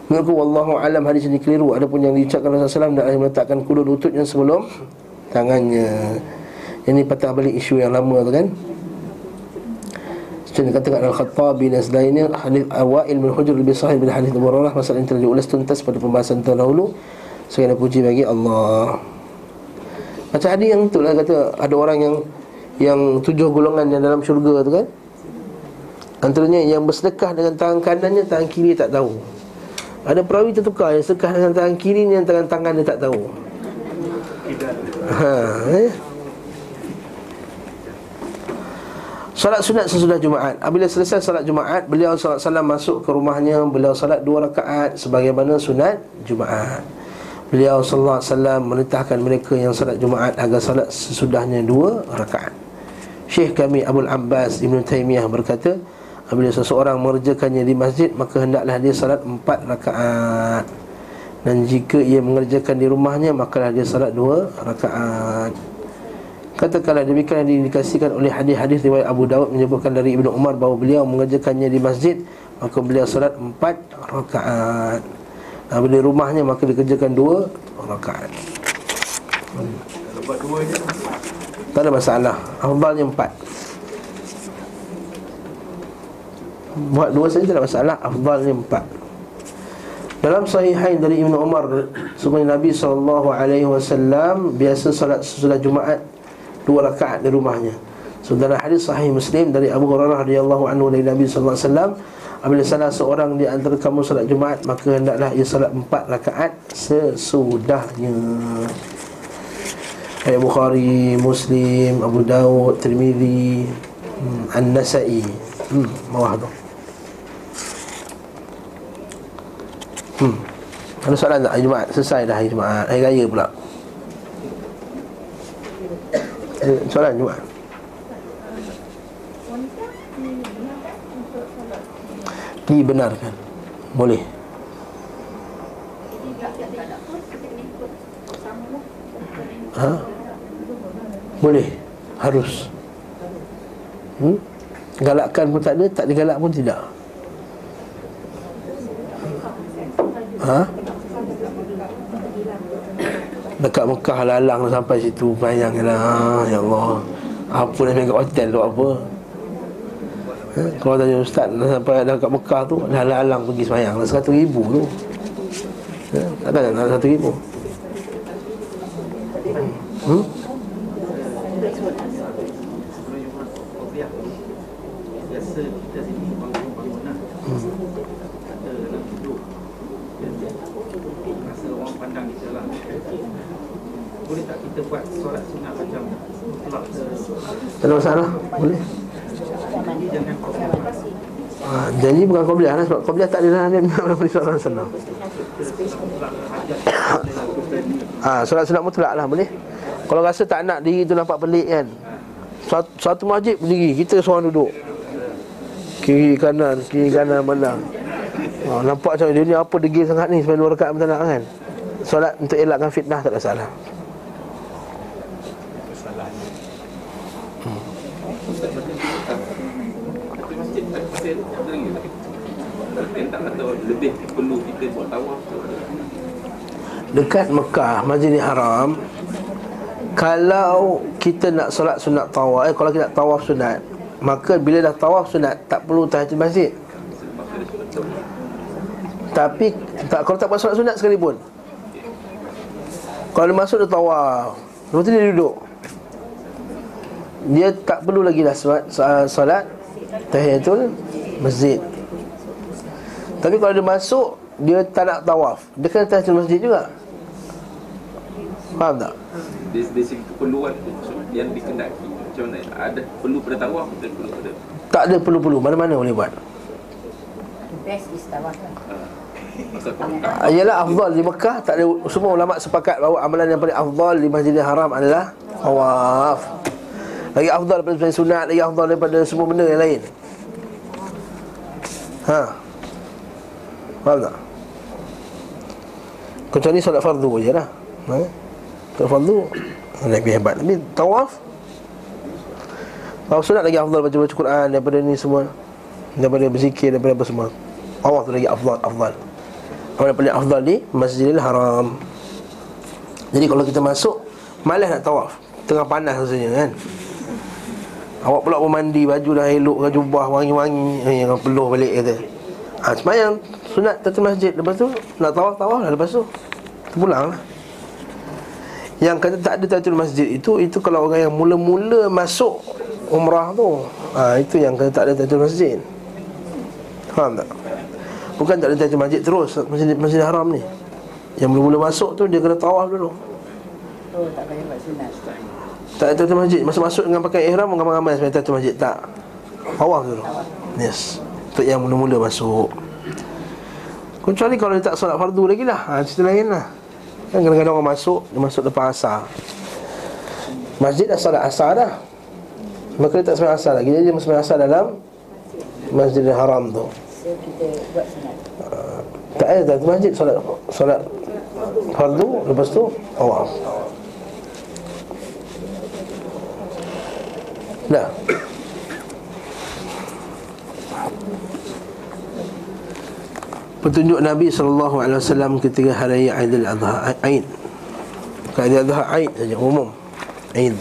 Menurutku wallahu alam hadis ini keliru. Adapun yang diucapkan Rasulullah sallallahu alaihi wasallam hendak meletakkan kedua lututnya sebelum tangannya. Ini patah balik isu yang lama tu kan. Seperti katakan Al-Khattabi dan selainnya, hadis Awail bin Hujr lebih sahih daripada hadis Abu Hurairah. Masalah ini telah diulas tuntas pada pembahasan terdahulu. Segala puji bagi Allah. Macam ada yang tu lah kata, ada orang yang yang tujuh golongan yang dalam syurga tu kan. Antaranya yang bersedekah dengan tangan kanannya, tangan kiri tak tahu. Ada perawi tertukar, yang sedekah dengan tangan kiri yang tangan tangan dia tak tahu. Ha, eh? Salat sunat sesudah Jumaat. Apabila selesai salat Jumaat, beliau sallallahu alaihi wasallam masuk ke rumahnya. Beliau salat dua rakaat sebagaimana sunat Jumaat. Beliau sallallahu alaihi wasallam memerintahkan mereka yang salat Jumaat agar salat sesudahnya dua rakaat. Syekh kami Abu'l-Abbas Ibnu Taimiyah berkata, apabila seseorang mengerjakannya di masjid, maka hendaklah dia salat empat rakaat. Dan jika ia mengerjakan di rumahnya, makalah dia salat dua rakaat. Katakanlah demikian yang diindikasikan oleh hadis-hadis riwayat Abu Dawud menyebutkan dari Ibnu Umar bahawa beliau mengerjakannya di masjid, maka beliau salat empat rakaat. Apabila rumahnya, maka dikerjakan dua rakaat. hmm. Tak ada masalah. Afdalnya empat. Buat dua saja tak ada masalah. Afdalnya empat. Dalam Sahihain dari Ibn Umar, sungguhnya Nabi sallallahu alaihi wasallam biasa solat sesudah Jumaat dua rakaat di rumahnya. So dalam hadis Sahih Muslim dari Abu Hurairah radhiyallahu anhu dari Nabi sallallahu alaihi wasallam, apabila salah seorang di antara kamu solat Jumaat, maka hendaklah ia solat empat rakaat sesudahnya. Ayat Bukhari, Muslim, Abu Dawud, Tirmidzi, hmm, An-Nasai. Hmm, bawah tu. Hmm. Ada soalan tak hari Jumaat? Selesai dah hari Jumaat. Hari Raya pula. Eh, soalan Jumaat? Dibenarkan. Boleh. Ha? Boleh. Harus. Hmm? Galakkan pun tak ada, tak digalak pun tidak. Ha? Dekat Mekah lalang sampai situ, bayangkanlah. Ya Allah. Apa nak pergi hotel tu apa? Ha? Kalau tanya ustaz, sampai dah kat Mekah tu, dah lalang pergi semayang, seratus ribu tu. ya, tak ada nak satu ribu. Hmm? Biasa kita sini bangunan kata dalam hidup masa orang pandang kita lah, boleh tak kita buat solat sunat macam mutlak? Tak ada masalah, boleh. Ah, janji bukan qabliyah lah, sebab qabliyah tak ada dalam Nabi sallallahu alaihi wasallam. Ah, solat sunat mutlak lah boleh. Kalau rasa tak nak diri tu nampak pelik kan. Satu, satu masjid berdiri, kita seorang duduk. Kiri kanan, kiri kanan pandang. Ha, nampak macam dia ni apa degil sangat ni sembilan rakaat pun tak nak kan. Solat untuk elakkan fitnah tak ada salah. Lebih perlu kita buat tawaf dekat Mekah, Masjidil Haram. Kalau kita nak solat sunat tawaf, eh, kalau kita nak tawaf sunat, maka bila dah tawaf sunat tak perlu tahiyatul masjid. Tapi tak, kalau tak buat solat sunat sekali pun, kalau dia masuk dia tawaf, lepas tu dia duduk, dia tak perlu lagi dah solat, solat tahiyatul masjid. Tapi kalau dia masuk, dia tak nak tawaf, dia kena tahiyatul masjid juga. Faham tak? Dari segi keperluan yang dikendaki macam mana? Ada perlu pada tawaf atau perlu pada? Tak ada perlu-perlu, mana-mana boleh buat. Best is tawaf. Ah, iyalah afdal di Mekah, tak ada, semua ulama sepakat bahawa amalan yang paling afdal di Masjidil Haram adalah tawaf. Lagi afdal daripada sunat, lagi afdal daripada semua benda yang lain. Ha. Faham tak? Kecuali solat fardu je lah. Ha? Solat fardu lebih hebat. Tapi tawaf, tawaf sunat lagi afdal daripada baca Quran, daripada ni semua, daripada berzikir, daripada apa semua. Tawaf tu lagi afdal, afdal. Apa yang paling afdal di Masjidil Haram. Jadi kalau kita masuk, malas nak tawaf, tengah panas rasanya kan. Awak pula mandi, baju dah elok, jubah wangi-wangi, eh, yang peluh balik kata. Ha, semayang sunat tatu masjid, lepas tu nak tawaf-tawaf lah, lepas tu terpulang lah. Yang kata tak ada tahiyatul masjid itu, itu kalau orang yang mula-mula masuk umrah tu, ha, itu yang kata tak ada tahiyatul masjid. Faham tak? Bukan tak ada tahiyatul masjid terus Masjid, masjid haram ni. Yang mula-mula masuk tu dia kena tawaf dulu. Oh, tak payah buat sunat. Tak ada tahiyatul masjid. Masuk-masuk dengan pakai ihram, mengamai-amai sebagai tahiyatul masjid, tak. Tawaf dulu. Yes. Untuk yang mula-mula masuk. Kecuali kalau dia tak solat fardu lagi lah, ha, cerita lain lah. Kan kadang-kadang orang masuk, dia masuk lepas asar, masjid dah solat asar dah, maka dia tak sembahyang asar lagi. Jadi dia sembahyang asar dalam Masjidil Haram tu, uh, tak ada tak masjid, solat, solat fardu, lepas tu tawaf. Dah. Petunjuk Nabi sallallahu alaihi wasallam ketika hari raya Aidil Adha, Aid. Bukan Aidil Adha, Aid saja, umum Aid.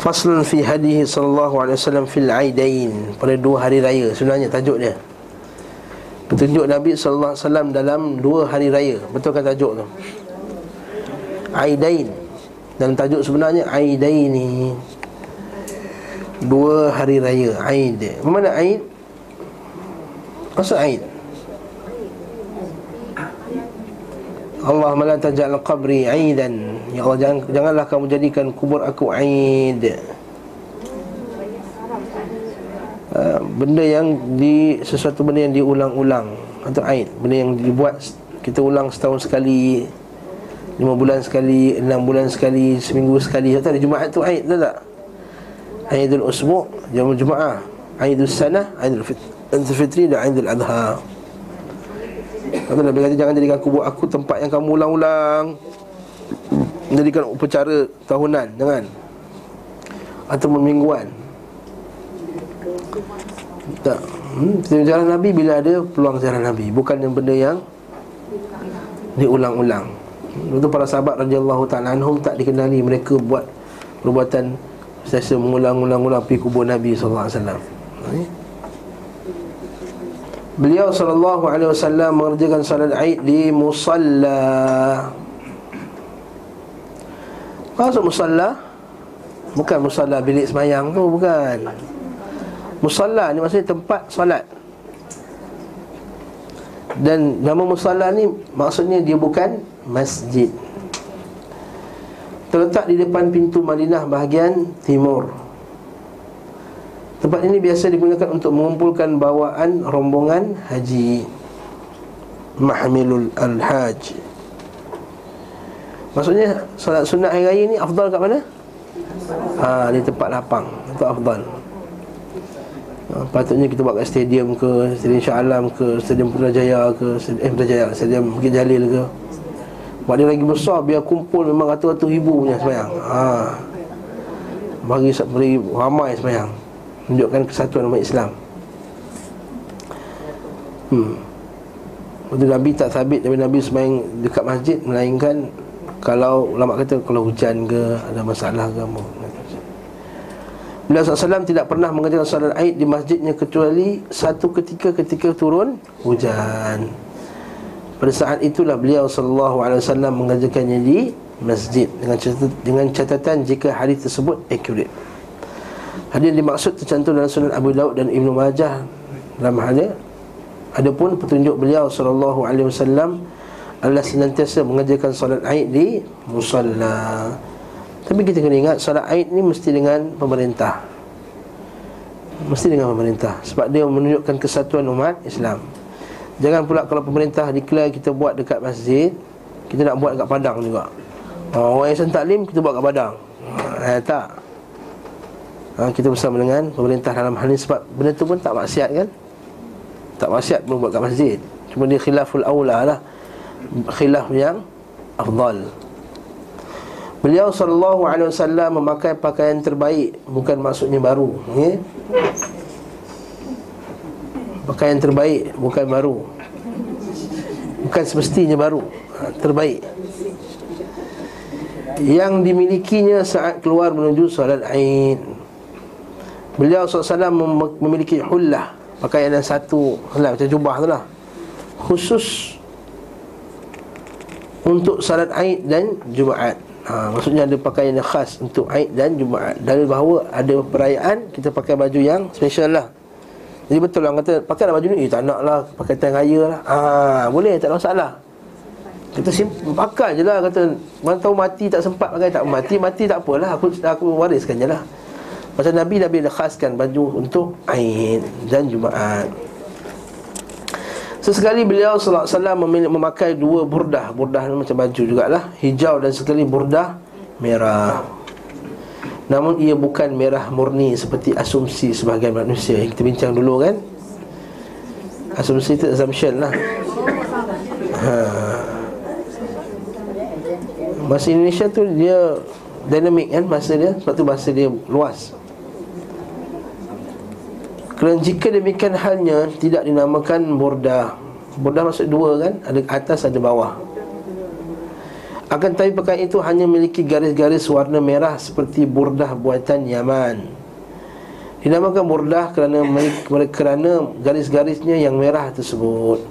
Faslun fi hadihi sallallahu alaihi wasallam fil aidain, pada dua hari raya sebenarnya tajuk dia. petunjuk Nabi sallallahu alaihi wasallam dalam dua hari raya. Betul kan tajuk tu? Aidain. Dalam tajuk sebenarnya Aidaini, dua hari raya. Aid. Mana Aid? Maksud Aid, Allahumma la taj'al qabri aidan. Ya Allah, jangan, janganlah kamu jadikan kubur aku aid, uh, benda yang di, sesuatu benda yang diulang-ulang atau aid, benda yang dibuat kita ulang setahun sekali, lima bulan sekali, enam bulan sekali, seminggu sekali. Kata hari Jumaat tu aid, tak tak? Aidul usbu', Yaumul Jumaah, Aidul Sanah, Aidul Fitri dan Aidul Adha. Kata Nabi kata, jangan jadikan kubur aku tempat yang kamu ulang-ulang, jadikan upacara tahunan, jangan, atau mingguan. Tak, hmm, ziarah Nabi bila ada peluang ziarah Nabi, bukan yang benda yang diulang-ulang. Lepas tu para sahabat radhiyallahu ta'ala anhum tak dikenali mereka buat perbuatan sentiasa mengulang-ulang-ulang pergi kubur Nabi sallallahu alaihi wasallam. Beliau sallallahu alaihi wasallam mengerjakan solat Aid di Musallah. Maksud Musallah bukan Musallah bilik semayang tu, bukan. Musallah ni maksudnya tempat solat. Dan nama Musallah ni maksudnya dia bukan masjid. Terletak di depan pintu Madinah bahagian timur. Tempat ini biasa digunakan untuk mengumpulkan bawaan rombongan haji, mahmilul al-haj. Maksudnya solat sunat hari raya ni afdal kat mana? Ha, di tempat lapang itu afdal. Ha, patutnya kita buat kat stadium ke, Stadium Shah Alam ke, Stadium Putrajaya ke, Stadium, eh Putrajaya, Stadium Bukit Jalil ke. Buat dia lagi besar, biar kumpul memang ratus-ratus ribu punya sembahyang. Ha, bagi, bagi ramai sembahyang, tunjukkan kesatuan umat Islam. Hmm. Waktu Nabi tak sabit, Nabi Nabi sembahyang dekat masjid, melainkan kalau ulama kata kalau hujan ke, ada masalah ke. Beliau sallallahu alaihi wasallam tidak pernah mengerjakan solat Aid di masjidnya kecuali satu ketika ketika turun hujan. Pada saat itulah beliau sallallahu alaihi wasallam mengerjakannya di masjid, dengan catatan, dengan catatan jika hadis tersebut akurat. Hadis dimaksud tercantum dalam Sunan Abu Dawud dan Ibn Majah. Dalam hadis adapun petunjuk beliau sallallahu alaihi wasallam adalah senantiasa mengerjakan solat Aid di musalla. Tapi kita kena ingat solat Aid ni mesti dengan pemerintah. Mesti dengan pemerintah sebab dia menunjukkan kesatuan umat Islam. Jangan pula kalau pemerintah declare kita buat dekat masjid, kita nak buat dekat padang juga. Orang yang taklim kita buat dekat padang. Eh tak. Ha, kita bersama dengan pemerintah dalam hal ini sebab benda tu pun tak maksiat kan? Tak maksiat pun buat kat masjid. Cuma dia khilaful awla lah, khilaf yang afdal. Beliau sallallahu alaihi wasallam memakai pakaian terbaik, bukan maksudnya baru, okay? Pakaian terbaik, bukan baru, bukan semestinya baru, ha, terbaik yang dimilikinya saat keluar menuju solat Aid. Beliau sallallahu alaihi wasallam memiliki hullah, pakaian yang satu hullah, macam jubah tu lah, khusus untuk salat Aid dan Jumaat. Ha, maksudnya ada pakaian yang khas untuk Aid dan Jumaat. Dari bahawa ada perayaan, kita pakai baju yang special lah. Jadi betul orang kata, pakai lah baju ni, eh tak nak lah, pakai tang raya lah. Ha, boleh, tak ada masalah. Kita simp- pakai je lah, kata mana tahu mati tak sempat pakai, tak mati, mati tak apalah, aku, aku wariskan je lah. Macam Nabi, Nabi dah khaskan baju untuk Aid dan Jumaat. Sesekali beliau sallallahu alaihi wasallam memakai dua burdah. Burdah ni macam baju jugalah, hijau dan sekali burdah merah. Namun ia bukan merah murni seperti asumsi sebahagian manusia yang kita bincang dulu kan. Asumsi itu assumption lah. Ha. Bahasa Indonesia tu dia dinamik kan bahasa dia, sebab tu bahasa dia luas. Kerana jika demikian halnya, tidak dinamakan burdah. Burdah maksud dua kan, ada atas ada bawah. Akan tetapi pakaian itu hanya memiliki garis-garis warna merah seperti burdah buatan Yaman. Dinamakan murdah kerana kerana garis-garisnya yang merah tersebut.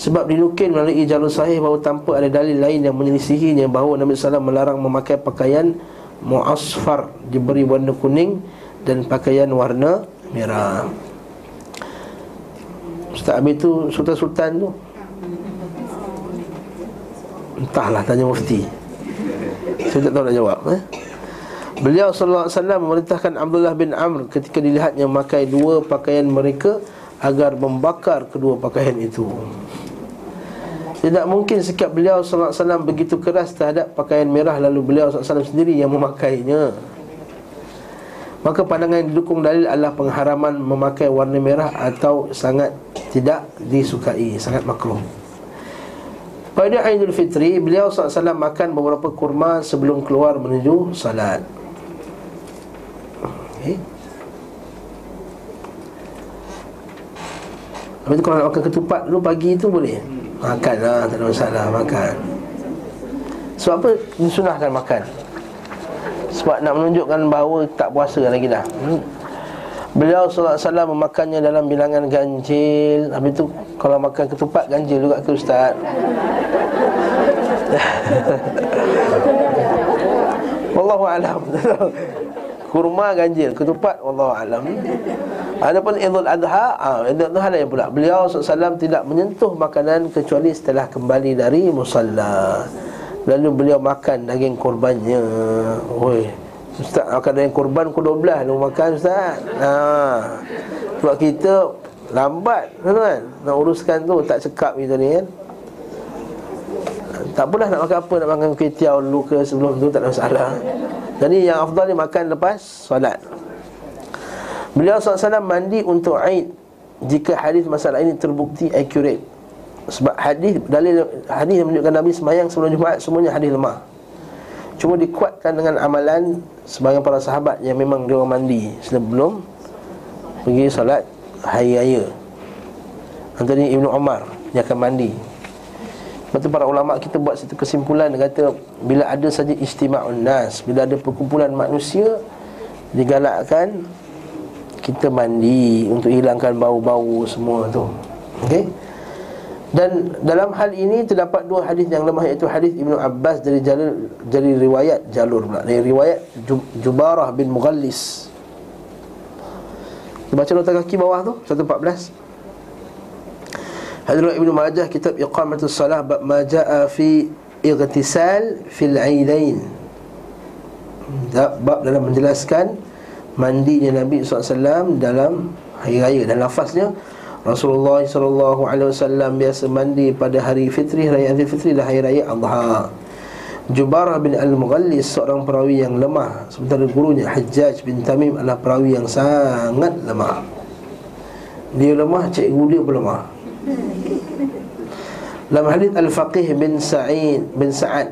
Sebab dinukil melalui jalur sahih bahawa tanpa ada dalil lain yang menyelisihinya bahawa Nabi sallallahu alaihi wasallam melarang memakai pakaian mu'asfar, diberi warna kuning, dan pakaian warna merah. Ustaz Abi tu sultan-sultan tu, entahlah, tanya mufti. Saya tak tahu nak jawab eh? Beliau sallallahu alaihi wasallam memerintahkan Abdullah bin Amr ketika dilihatnya memakai dua pakaian mereka agar membakar kedua pakaian itu. Tidak mungkin sikap beliau sallallahu alaihi wasallam begitu keras terhadap pakaian merah lalu beliau sallallahu alaihi wasallam sendiri yang memakainya. Maka pandangan yang didukung dalil adalah pengharaman memakai warna merah atau sangat tidak disukai, sangat makruh. Pada Aidul Fitri, beliau sallallahu alaihi wasallam makan beberapa kurma sebelum keluar menuju salat. Okay. Habis tu kalau nak makan ketupat dulu pagi tu boleh? Makan lah, tak ada masalah, makan. Sebab apa disunahkan makan? Sebab nak menunjukkan bahawa tak puasa lagi dah. hmm. Beliau sallallahu alaihi wasallam memakannya dalam bilangan ganjil. Habis tu kalau makan ketupat ganjil juga ke Ustaz? Wallahu'alam. Kurma ganjil, ketupat wallahu'alam. Adapun Idul Adha, ah, Idul Adha lain pula. Beliau sallallahu alaihi wasallam tidak menyentuh makanan kecuali setelah kembali dari musalla. Lalu beliau makan daging korbannya. Oi, Ustaz, makan daging korban pukul dua belas nak makan Ustaz. Ha. Sebab kita lambat tuan. Nak uruskan tu tak cekap kita ni kan. Tak apalah nak makan apa, nak makan kuitiau dulu ke sebelum tu tak ada masalah. Jadi yang afdal ni makan lepas solat. Beliau sallallahu alaihi wasallam mandi untuk Aid jika hadis masalah ini terbukti accurate. Sebab hadis dalil hadis yang menunjukkan Nabi semayang sebelum Jumaat semuanya hadis lemah. Cuma dikuatkan dengan amalan sebahagian para sahabat yang memang dia orang mandi sebelum pergi solat hari raya. Antaranya Ibn Umar, dia akan mandi. Lepas tu para ulama' kita buat satu kesimpulan. Dia kata bila ada saja ijtima'un nas, bila ada perkumpulan manusia, digalakkan kita mandi untuk hilangkan bau-bau semua tu. Okey. Dan dalam hal ini terdapat dua hadis yang lemah, iaitu hadis Ibnu Abbas dari jalur dari riwayat jalur pula dari riwayat Jubarah bin Mughallis. Kita baca nota kaki bawah tu seratus empat belas. Hadis Ibnu Majah, kitab Iqamatus Salah, bab ma jaa fi ightisal fil aidain. Bab dalam menjelaskan mandinya Nabi sallallahu alaihi wasallam dalam hari raya, dan lafaznya Rasulullah sallallahu alaihi wasallam biasa mandi pada hari fitri, hari raya fitri dan hari raya adha. Jubarah bin Al-Mughallis seorang perawi yang lemah, sementara gurunya Hajjaj bin Tamim adalah perawi yang sangat lemah. Dia lemah, cikgu dia pun lemah. Dalam hadis Al-Faqih bin Sa'id bin Sa'ad,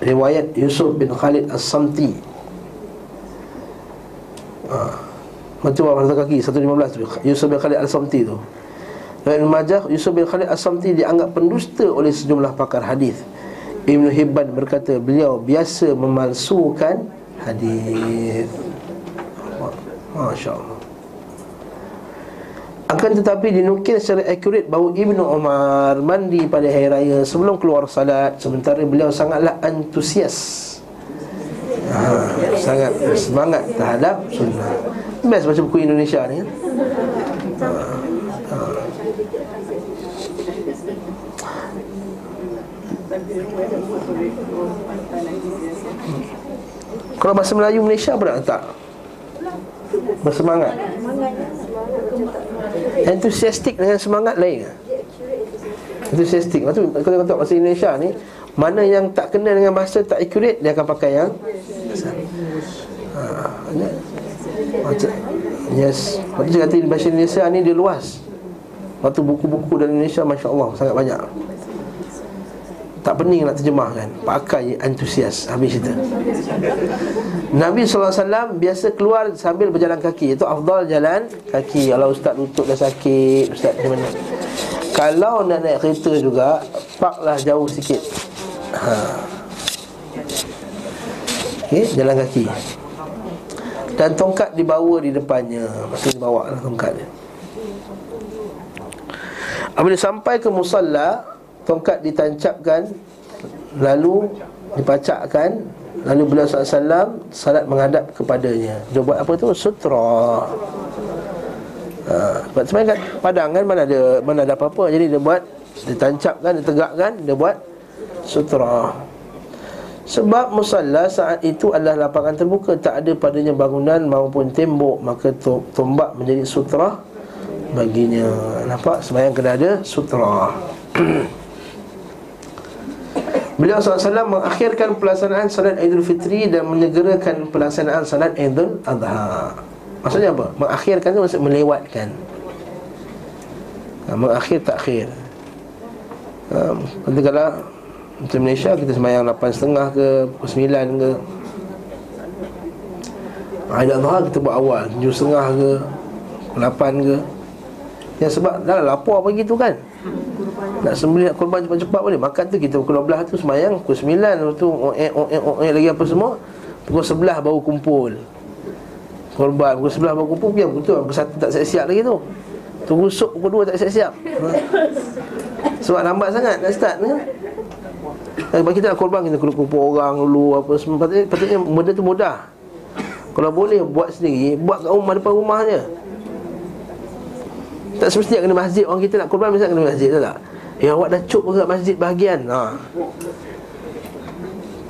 riwayat Yusuf bin Khalid As-Samti. Ha. Macam apa kata kaki seratus lima belas tu, Yusuf bin Khalid As-Samti tu. Dalam Majah, Yusuf bin Khalid As-Samti dianggap pendusta oleh sejumlah pakar hadis. Ibn Hibban berkata beliau biasa memalsukan hadis. Masya Allah. Akan tetapi dinukil secara akurat bahawa Ibnu Umar mandi pada hari raya sebelum keluar salat, sementara beliau sangatlah antusias. Ha, sangat semangat terhadap sunnah. Best baca buku Indonesia ni kan? ha, ha. Kalau bahasa Melayu Malaysia pernah tak? Bersemangat, enthusiastic dengan semangat lain. Enthusiastic maksud, kalau kata bahasa Indonesia ni, mana yang tak kena dengan bahasa, tak accurate, dia akan pakai yang ha, macam, yes. Lepas tu saya kata bahasa Indonesia ni dia luas. Lepas tu buku-buku dari Indonesia, Masya Allah, sangat banyak. Tak pening nak terjemah kan, pakai antusias, habis cerita. Nabi sallallahu alaihi wasallam biasa keluar sambil berjalan kaki. Itu afdal jalan kaki. Kalau Ustaz lutut dah sakit, Ustaz macam mana? Kalau nak naik kereta juga, parklah jauh sikit. Ha. Okey, jalan kaki. dan tongkat dibawa di depannya. Maksudnya dibawa lah tongkat dia. Apabila sampai ke musalla, tongkat ditancapkan, lalu dipacakkan, lalu beliau sallallahu alaihi wasallam salat menghadap kepadanya. Dia buat apa tu? Sutra. Ha, sebab sebenarnya kat Padang kan, mana ada, mana ada apa-apa. Jadi dia buat, ditancapkan, ditegakkan, dia buat sutra. Sebab musalla saat itu adalah lapangan terbuka, tak ada padanya bangunan maupun tembok, maka tombak menjadi sutra baginya. Nampak? Sembahyang kena ada sutra. Beliau sallallahu alaihi wasallam mengakhirkan pelaksanaan salat Idul Fitri dan menyegerakan pelaksanaan salat Idul Adha. Maksudnya apa? Mengakhirkan itu maksud melewatkan. ha, Mengakhir takhir. ha, Nanti kalau di Malaysia kita sembahyang lapan tiga puluh ke sembilan ke, Aidil Adha kita buat awal tujuh tiga puluh ke lapan ke. Yang sebab dah lapar pagi tu kan, nak sembelih korban cepat-cepat boleh. Makan tu kita pukul dua belas tu sembahyang pukul sembilan, lepas tu oek oek oek lagi apa semua, pukul sebelas baru kumpul korban, pukul sebelas baru kumpul. Biar betul pukul satu tak siap-siap lagi tu. Tunggu sup pukul dua tak siap-siap. ha. Sebab lambat sangat nak start kan. Sebab kita nak korban, kita kena kumpul orang dulu apa semua. Patutnya, patutnya benda tu mudah. Kalau boleh buat sendiri, buat kat rumah, depan rumah je. Tak semestinya kena masjid. Orang kita nak korban misalnya kena masjid, tak tak? Eh, awak dah cop ke masjid bahagian? ha.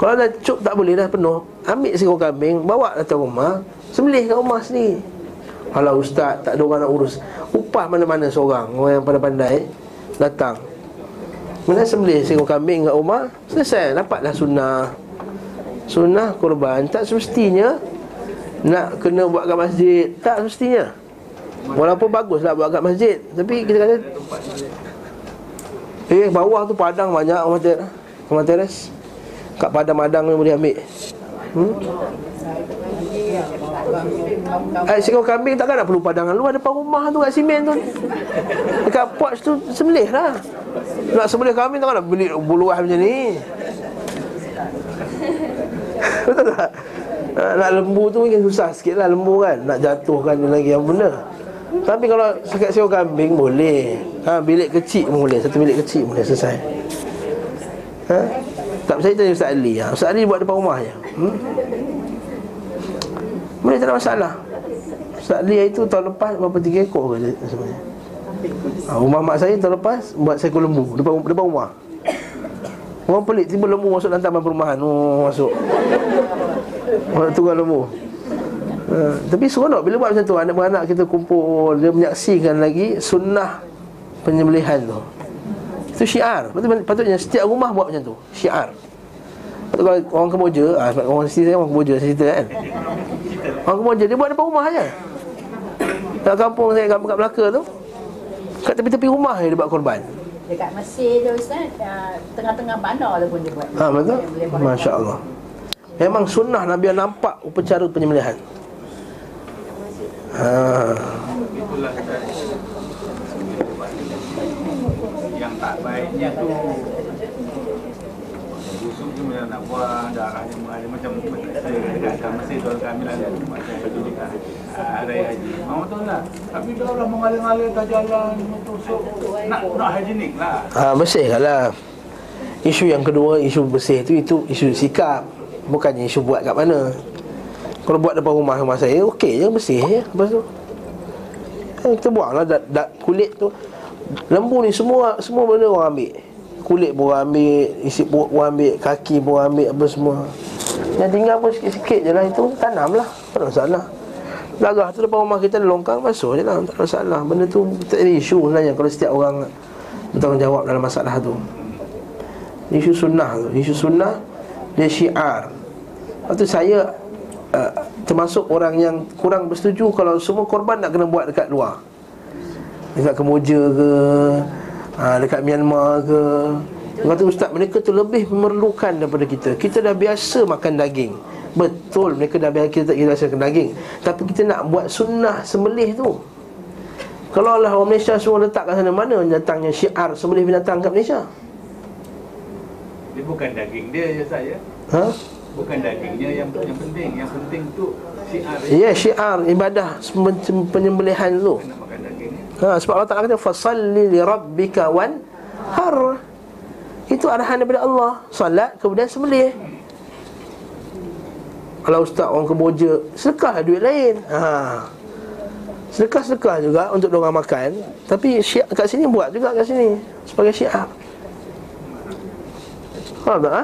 Kalau dah cop tak boleh dah, penuh, ambil seekor kambing, bawa datang rumah, sembelih kat rumah sendiri. Alah ustaz, tak ada orang nak urus. Upah mana-mana seorang, orang yang pandai-pandai datang mana sembelih seekor kambing kat rumah, selesai, dapatlah sunnah. Sunnah korban tak semestinya nak kena buat kat masjid, tak semestinya. Walaupun baguslah buat kat masjid, tapi kita kata eh, bawah tu padang banyak orang ter, orang teres. Kat padang-padang ni boleh ambil. Hmm? Eh, seekor kambing takkan nak perlu padangan luar, depan rumah tu kat simen tu. Dekat porch tu sembelih lah. Nak sembelih kambing takkan nak beli buluah macam ni. Betul tak? Nak lembu tu mungkin susah sikit lah, lembu kan, nak jatuhkan lagi yang benda. Tapi kalau sekat sewa kambing boleh. ha, Bilik kecil pun boleh, satu bilik kecil boleh, selesai. ha? Tak percaya tanya Ustaz Ali. ha? Ustaz Ali buat depan rumah je. hmm? Boleh, tak ada masalah. Ustaz Ali itu tahun lepas berapa, tiga ekor ke sebenarnya. ha, Rumah mak saya tahun lepas buat seekor lembu depan, depan rumah. Orang pelik, tiba lembu masuk dalam taman perumahan. oh, Masuk orang tunggang lembu. Uh, tapi seronok bila buat macam tu. Anak-anak kita kumpul, dia menyaksikan lagi sunnah penyembelihan tu. Itu syiar. Patut, patutnya setiap rumah buat macam tu, syiar. Patut kalau orang Kemboja, ah, sebab orang sini saya orang Kemboja, saya cerita kan, orang Kemboja dia buat depan rumah je. Kat kampung saya, kampung kat Melaka tu, kat tepi-tepi rumah dia buat korban. Dekat Mesir tu Ustaz, tengah-tengah bandar tu pun dia buat. Ha, betul? Masya Allah. Memang sunnah Nabi nampak upacara penyembelihan. Ha. Yang tak baiknya tu busuk tu nak buang darahnya mengalir macam saya dekat masjid tuan kami lah macam itu dekat hari haji. Mau tu lah. Tapi dia orang mengalir-alir tak jalan tusuk. Nak nak higienik lah. Ah ha, bersihlah. Isu yang kedua, isu bersih tu, itu isu sikap, bukannya isu buat kat mana. Kalau buat depan rumah rumah saya, okey je, bersih je. Lepas tu eh, kita buanglah dat, dat kulit tu. Lembu ni semua semua benda orang ambil. Kulit pun orang ambil, isi perut pun ambil, kaki pun ambil, apa semua. Yang tinggal pun sikit-sikit je lah, itu tanamlah, tak ada masalah. Darah tu depan rumah kita ada longkang, masuk je lah, tak ada masalah. Benda tu tak ada isu sebenarnya kalau setiap orang bertanggungjawab dalam masalah tu. Isu sunnah tu, isu sunnah dia syiar. Lepas tu saya Uh, termasuk orang yang kurang bersetuju kalau semua korban nak kena buat dekat luar, dekat Kemboja ke, uh, dekat Myanmar ke. Kata ustaz, mereka tu lebih memerlukan daripada kita. Kita dah biasa makan daging. Betul, mereka dah biasa, kita tak biasa makan daging. Tapi kita nak buat sunnah sembelih tu. Kalau lah orang Malaysia semua letak kat sana, mana datangnya syiar sembelih binatang kat Malaysia? Dia bukan daging dia je saya. Ha? Bukan dagingnya yang yang penting, yang penting tu Ya, syiar ibadah penyembelihan tu. Ha, sebab Allah Ta'ala kata fasalli li rabbika wanhar. Itu arahan daripada Allah. Salat kemudian sembelih. Kalau ustaz orang keboja, sedekahlah duit lain. Ha. Sedekah-sedekah juga untuk orang makan, tapi syiar kat sini buat juga kat sini sebagai syiar. Faham tak? Ha?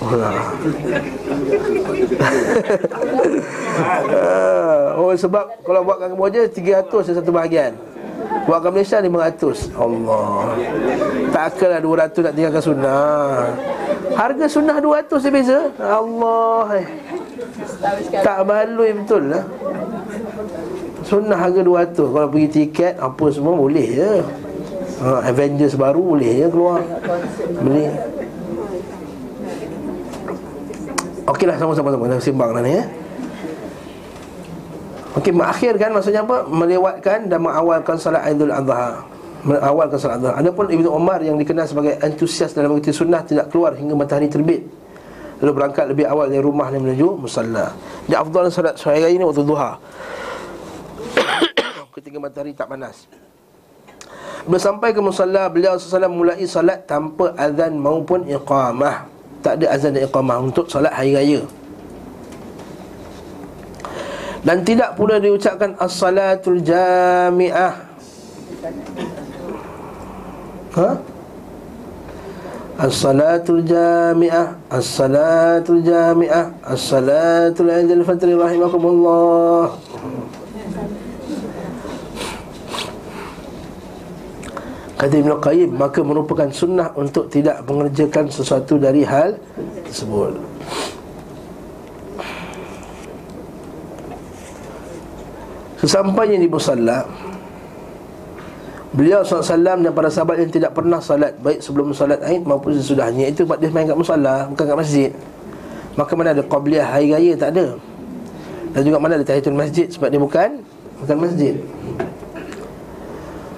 Oh, oh, sebab kalau buat kat Kemboja tiga ratus satu bahagian. Buat kat Malaysia lima ratus. Allah. Takkanlah dua ratus nak tinggalkan sunnah. Harga sunnah dua ratus dia beza. Allah. Tak baloi betul lah. Sunnah harga dua ratus. Kalau pergi tiket apa semua boleh je. Ha, Avengers baru boleh je keluar. Beli. Okeylah, sama-sama sama. Dah sembang dah ni eh. Okey, mengakhirkan maksudnya apa? Melewatkan dan mengawalkan solat Idul Adha. Mengawalkan solat Adha. Adapun Ibnu Umar yang dikenal sebagai antusias dalam mengikuti sunnah tidak keluar hingga matahari terbit. Lalu berangkat lebih awal dari rumah dan menuju musalla. Dia afdal solat Syuaib ini waktu duha. Ketika matahari tak panas. Bila sampai ke musalla, beliau sallallahu alaihi wasallam mulai solat tanpa azan maupun iqamah. Tak ada azan dan iqamah untuk solat hari raya. Dan tidak pula diucapkan as-salatul jami'ah. Ha? As-salatul jami'ah, as-salatul jami'ah, as-salatul Idul Fitri rahimakumullah. Kata Ibn Qayyim, maka merupakan sunnah untuk tidak mengerjakan sesuatu dari hal tersebut. Sesampainya di musalla, beliau sallallahu alaihi wasallam dan para sahabat yang tidak pernah salat, baik sebelum salat Aid maupun sesudahnya, itu sebab dia main kat musalla, bukan kat masjid. Maka mana ada qabliyah hari raya, tak ada. Dan juga mana ada tahiyatul masjid, sebab dia bukan bukan masjid.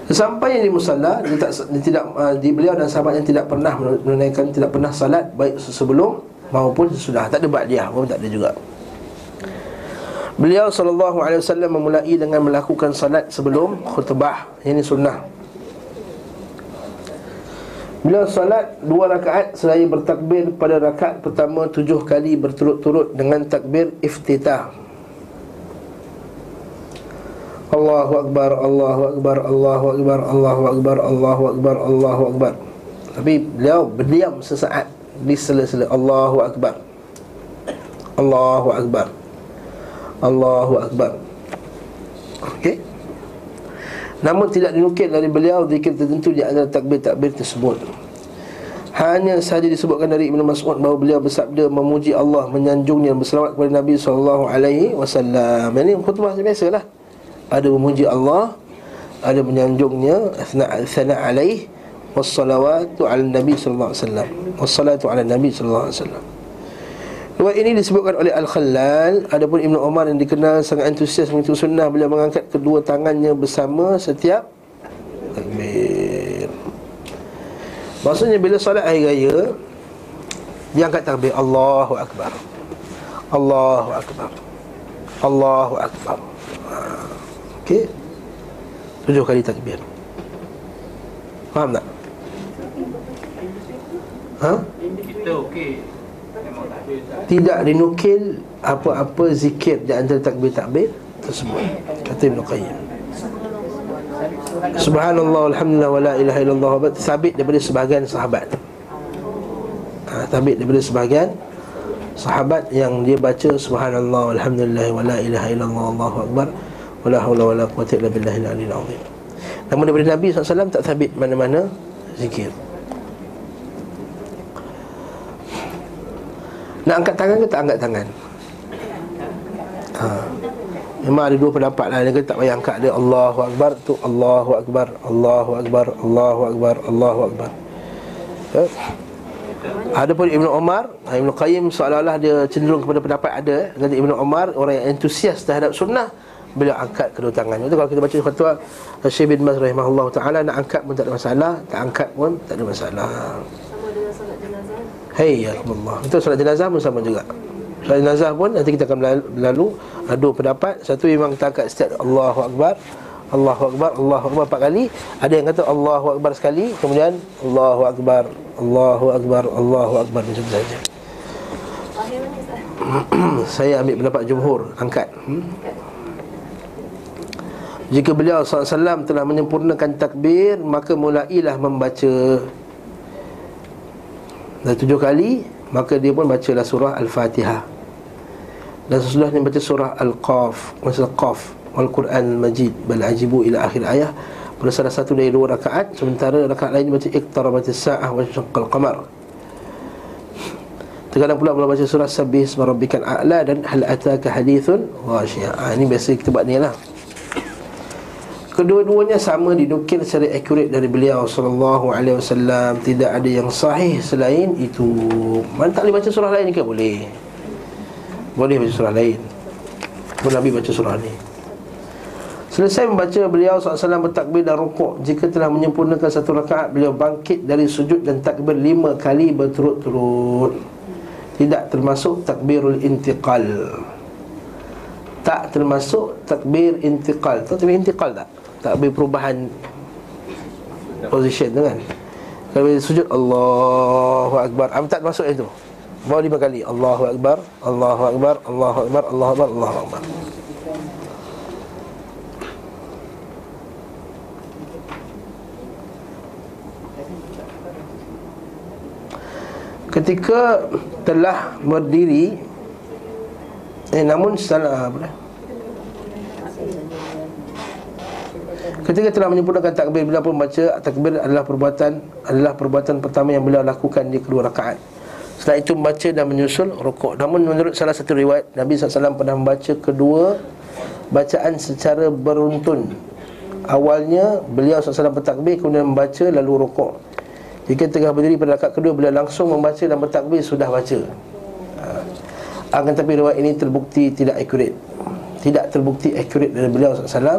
Sesampainya di musalla, dia tak dia tidak uh, di beliau dan sahabat yang tidak pernah menunaikan tidak pernah salat baik sebelum maupun sesudah. Tak ada ba'diyah pun tak ada juga. Beliau sallallahu alaihi wasallam memulai dengan melakukan salat sebelum khutbah. Ini sunnah. Beliau salat dua rakaat selaya bertakbir pada rakaat pertama tujuh kali berturut-turut dengan takbir iftitah. Allahu Akbar, Allahu Akbar, Allahu Akbar, Allahu Akbar, Allahu Akbar, Allahu Akbar. Tapi beliau berdiam sesaat di sela-sela Allahu Akbar, Allahu Akbar, Allahu Akbar. Okey. Namun tidak dinukil dari beliau zikir tertentu di antara takbir-takbir tersebut. Hanya sahaja disebutkan dari Ibn Mas'ud bahawa beliau bersabda memuji Allah, menyanjungnya, berselawat kepada Nabi sallallahu alaihi wasallam. Ini khutbah biasalah. Ada memuji Allah, ada menyanjungnya, thana alaih, wassalawatu ala Nabi sallallahu alaihi wasallam, wassalatu ala Nabi sallallahu alaihi wasallam. Riwayat ini disebutkan oleh Al-Khallal. Adapun Ibnu Umar yang dikenal sangat antusias mengikuti sunnah, beliau mengangkat kedua tangannya bersama setiap takbir. Maksudnya bila solat hari raya, dia angkat takbir Allahu Akbar, Allahu Akbar, Allahu Akbar. Okey. Tujuh kali takbir. Faham tak? Ha? Kita okey. Tidak dinukil apa-apa zikir di antara takbir-takbir tersebut. Kata Ibn Qayyim, subhanallah, alhamdulillah, wa la ilaha illallah. Sabit daripada sebahagian sahabat. Ha, sabit daripada sebahagian sahabat yang dia baca subhanallah, alhamdulillah, wa la ilaha illallah, Allahu Akbar, wala haula wala quwwata illa billahil aliyil azim. Namun daripada Nabi sallallahu alaihi wasallam tak sabit mana-mana zikir. Nak angkat tangan ke tak angkat tangan? Ha. Memang ada dua pendapat lah. Dia kata tak payah angkat, dia Allahu Akbar tu Allahu Akbar, Allahu Akbar, Allahu Akbar, Allahu Akbar. Ya. Adapun Ibn Umar, Ibn Qayyim seolah-olah dia cenderung kepada pendapat ada. Kata Ibn Umar, orang yang antusias terhadap sunnah, beliau angkat kedua tangannya. Itu kalau kita baca fatwa Syekh bin Baz rahimahullah ta'ala, nak angkat pun tak ada masalah, tak angkat pun tak ada masalah. Sama dengan solat jenazah. Hayyakumullah. Itu solat jenazah pun sama juga. Salat jenazah pun nanti kita akan lalu adu pendapat. Satu memang takat setiap Allahu Akbar, Allahu Akbar, Allahu Akbar empat kali. Ada yang kata Allahu Akbar sekali, kemudian Allahu Akbar, Allahu Akbar, Allahu Akbar, macam tu saja. Saya ambil pendapat jumhur, angkat. hmm? Jika beliau sallallahu alaihi wasallam telah menyempurnakan takbir, maka mulailah membaca. Dan tujuh kali, maka dia pun bacalah surah Al-Fatihah. Dan sesudahnya baca surah Al-Qaf, maksudnya Qaf, Al-Quran Al-Majid, bal ajibu ila akhir ayah. Pada salah satu dari dua rakaat, sementara rakaat lain baca Iqtarabatis sa'ah wa syaqqal qamar. Terkadang pula bila baca surah Sabbih isma rabbikal a'la dan hal ataka hadithun ghasyiah. Ha, ini biasa kita buat ni lah. Kedua-duanya sama dinukil secara akurat dari beliau sallallahu alaihi wasallam. Tidak ada yang sahih selain itu. Mana tak boleh baca surah lain ke? Boleh. Boleh baca surah lain. Boleh Nabi baca surah ni. Selesai membaca, beliau sallallahu alaihi wasallam bertakbir dan rukuk. Jika telah menyempurnakan satu rakaat, beliau bangkit dari sujud dan takbir lima kali berturut-turut. Tidak termasuk takbirul intiqal. Tak termasuk takbir intiqal. Tahu takbir intiqal tak? Takbir perubahan position tu kan. Kalau sujud Allahu Akbar, apa tak masuk itu? Baru lima kali Allahu Akbar, Allahu Akbar, Allahu Akbar, Allahu Akbar, Allahu Akbar. Ketika telah berdiri, eh namun salah apa dah? Ketika telah menyempurnakan takbir, beliau pun baca takbir adalah perbuatan adalah perbuatan pertama yang beliau lakukan di kedua rakaat. Setelah itu membaca dan menyusul rukuk. Namun menurut salah satu riwayat, Nabi sallallahu alaihi wasallam pernah membaca kedua bacaan secara beruntun. Awalnya beliau sallallahu alaihi wasallam bertakbir, kemudian membaca lalu rukuk. Jika tengah berdiri pada rakaat kedua, beliau langsung membaca dan bertakbir sudah baca. Akan tetapi riwayat ini terbukti tidak akurat. Tidak terbukti akurat dari beliau sallallahu alaihi wasallam.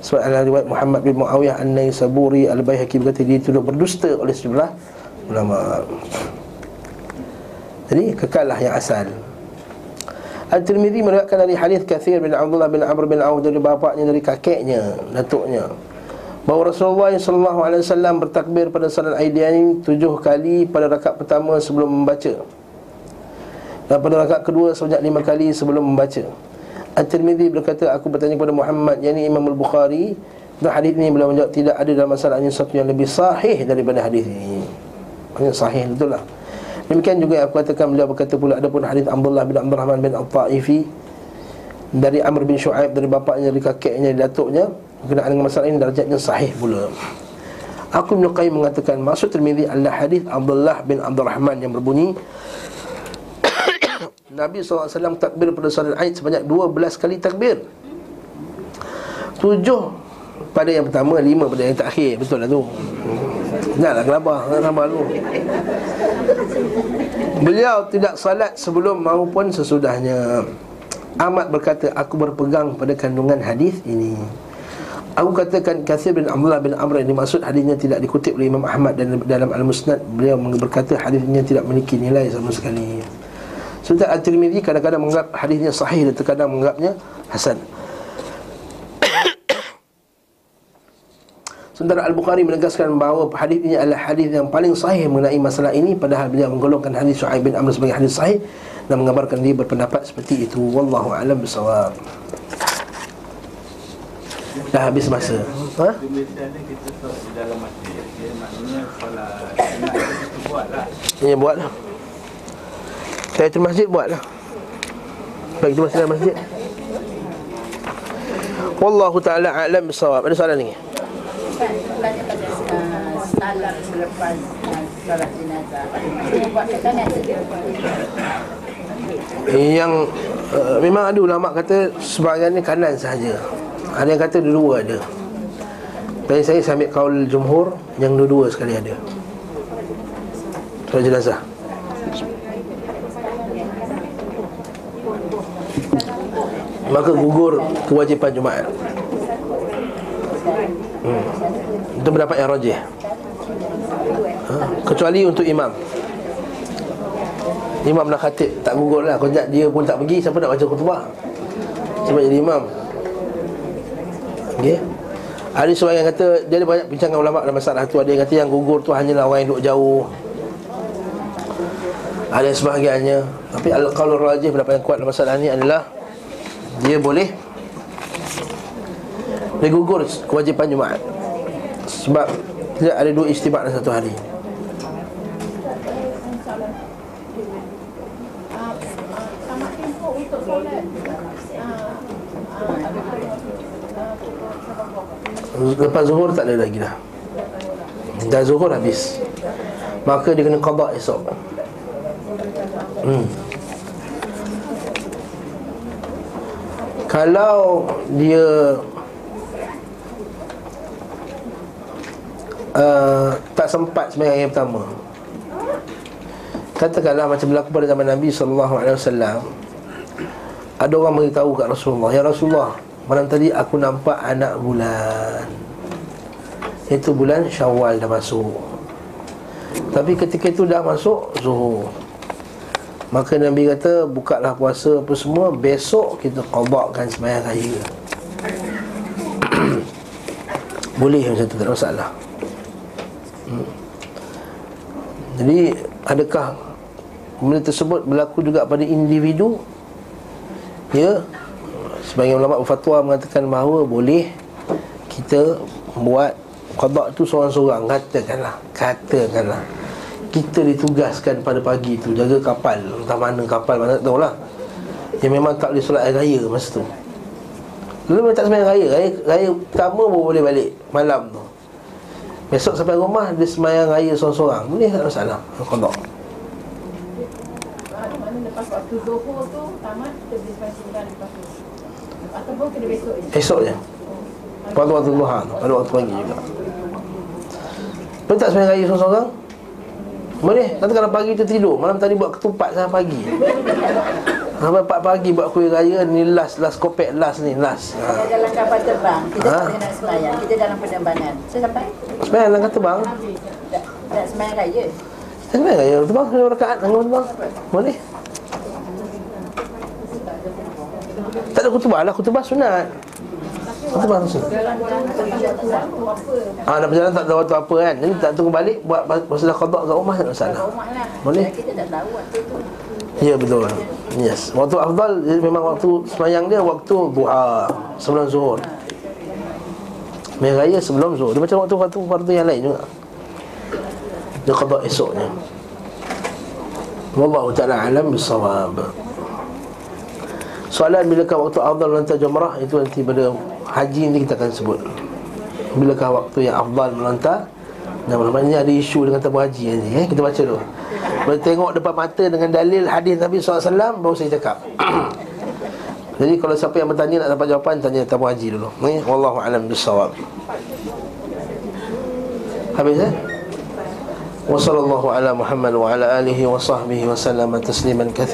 Sebab ala riwayat Muhammad bin Muawiyah An-Naisaburi Al-Baihaqi berkata dituduh berdusta oleh sejumlah ulama. Jadi kekallah yang asal. At-Tirmidzi meriwayatkan dari hadis Katsir bin Abdullah bin Amr bin Auf dari bapaknya, dari kakeknya, datuknya, bahawa Rasulullah sallallahu alaihi wasallam bertakbir pada salat Aidain tujuh kali pada rakaat pertama sebelum membaca, dan pada rakaat kedua sebanyak lima kali sebelum membaca. At-Tirmidzi berkata, aku bertanya kepada Muhammad, yakni Imam Al-Bukhari, dan hadis ini beliau menjawab, tidak ada dalam masalah ini satu yang lebih sahih daripada hadis ini. Maksudnya sahih, betul lah. Demikian juga yang aku katakan, beliau berkata pula, ada pun hadis Abdullah bin Abdul Rahman bin Al-Ta'ifi dari Amr bin Syuaib, dari bapaknya, dari kakeknya, dari datuknya, berkenaan dengan masalah ini, darjatnya sahih pula. Aku Ibn Qayyim mengatakan maksud Tirmidzi adalah hadis Abdullah bin Abdul Rahman yang berbunyi Nabi sallallahu alaihi wasallam takbir pada salat Aid sebanyak dua belas kali takbir. Tujuh pada yang pertama, lima pada yang terakhir. Betul lah tu. Janganlah gelabah, gelabah tu. Beliau tidak salat sebelum maupun sesudahnya. Ahmad berkata, aku berpegang pada kandungan hadis ini. Aku katakan Katsir bin Abdullah bin Amr ini maksud hadisnya tidak dikutip oleh Imam Ahmad dan dalam Al-Musnad beliau berkata hadisnya tidak memiliki nilai sama sekali. Sebab At-Tirmidzi kadang-kadang menganggap hadisnya sahih dan terkadang menganggapnya hasan. Sementara Al-Bukhari menegaskan bahawa hadis ini adalah hadis yang paling sahih mengenai masalah ini, padahal beliau menggolongkan hadis Syuaib bin Amr sebagai hadis sahih dan mengabarkan dia berpendapat seperti itu. Wallahu a'lam bissawab. Dah habis masa. Ha? Ya, buatlah. Saya tu masjid buatlah. Baik, tu masjid masjid. Wallahu taala a'lam bisawab. Ada soalan lagi? Salat selepas salat jenazah. Yang uh, memang ada ulama kata sebahagiannya kanan sahaja. Ada yang kata dua-dua ada. Tapi saya saya ambil kaul jumhur yang dua-dua sekali ada. Salat jenazah. Maka gugur kewajipan Jumaat. hmm. Itu pendapat yang rajih, ha? Kecuali untuk imam. imam dah khatib, tak gugur lah. Kejap dia pun tak pergi, siapa nak baca khutbah? Siapa jadi imam? Okey. Ada seorang yang kata, dia ada banyak bincangan ulama dalam masalah tu. Ada yang kata yang gugur tu hanyalah orang yang duduk jauh, ada sebagainya. Tapi al-qaulur rajih, pendapat yang kuat dalam masalah ni adalah dia boleh, dia gugur kewajipan Jumaat. Sebab dia ada dua ijtima' dalam satu hari. Lepas zuhur tak ada lagi dah, dah zuhur habis. Maka dia kena qada esok. hmm. Kalau dia uh, tak sempat sembahyang yang pertama, katakanlah macam berlaku pada zaman Nabi sallallahu alaihi wasallam, ada orang beritahu kat Rasulullah, ya Rasulullah, malam tadi aku nampak anak bulan, itu bulan Syawal dah masuk. Tapi ketika itu dah masuk zuhur. Maka Nabi kata, bukalah puasa apa semua, besok kita qadakkan sembahyang raya. Boleh macam tu, tak ada masalah. hmm. Jadi adakah benda tersebut berlaku juga pada individu? Ya, sebagian ulama berfatwa mengatakan bahawa boleh kita buat qada tu seorang-seorang. Katakanlah, katakanlah kita ditugaskan pada pagi tu jaga kapal, entah mana kapal, mana tak tahulah, yang memang tak boleh solat raya masa tu. Lalu tak sembahyang raya, raya, raya pertama baru boleh balik malam tu. Besok sampai rumah dia sembahyang raya seorang-seorang, boleh, tak masalah qada. Lepas waktu zuhur tu tamat, kita boleh sembahyang lepas tu, ataupun kena besok je. Esok je, pada waktu duha, pada waktu pagi juga. Boleh tak sembahyang raya seorang-seorang? Boleh. Nanti kalau pagi tu tidur, malam tadi buat ketupat sampai pagi, sampai empat pagi buat kuih raya. Ni last, last kopek, last ni last. Kita ha. dalam kapal terbang, kita ha? tak boleh nak sembahyang. Kita dalam penerbangan, so sampai sembahyang dalam kapal terbang, tak, tak sembahyang raya. Tak sembahyang raya terbang, dua rakaat terbang, boleh. Tak ada khutbah lah, khutbah sunat. Khutbah sunat. Ah, ha, nak berjalan tak ada waktu apa kan. Jadi tak tunggu balik, buat masalah qada kat rumah, tak masalah. Boleh. Kita tak tahu waktu tu. Ya, betul. Yes. Waktu afdal memang waktu sembahyang dia waktu duha sebelum zuhur. Meraya sebelum zuhur. Dia macam waktu waktu fardu yang lain juga. Dia qada esoknya. Wallahu ta'ala alam bisawab. Soalan bilakah waktu afdal melontar jumrah, itu nanti pada haji ni kita akan sebut. Bilakah waktu yang afdal melontar? Dan maknanya ada isu dengan tabu haji nanti, eh? Kita baca dulu. Boleh tengok depan mata dengan dalil hadis Nabi sallallahu alaihi wasallam, baru saya cakap. Jadi kalau siapa yang bertanya nak dapat jawapan, tanya tabu haji dulu. Ni wallahu alam bisawab. Habis eh? Wa sallallahu ala Muhammad wa ala alihi wa sahbihi wa sallama tasliman katsira.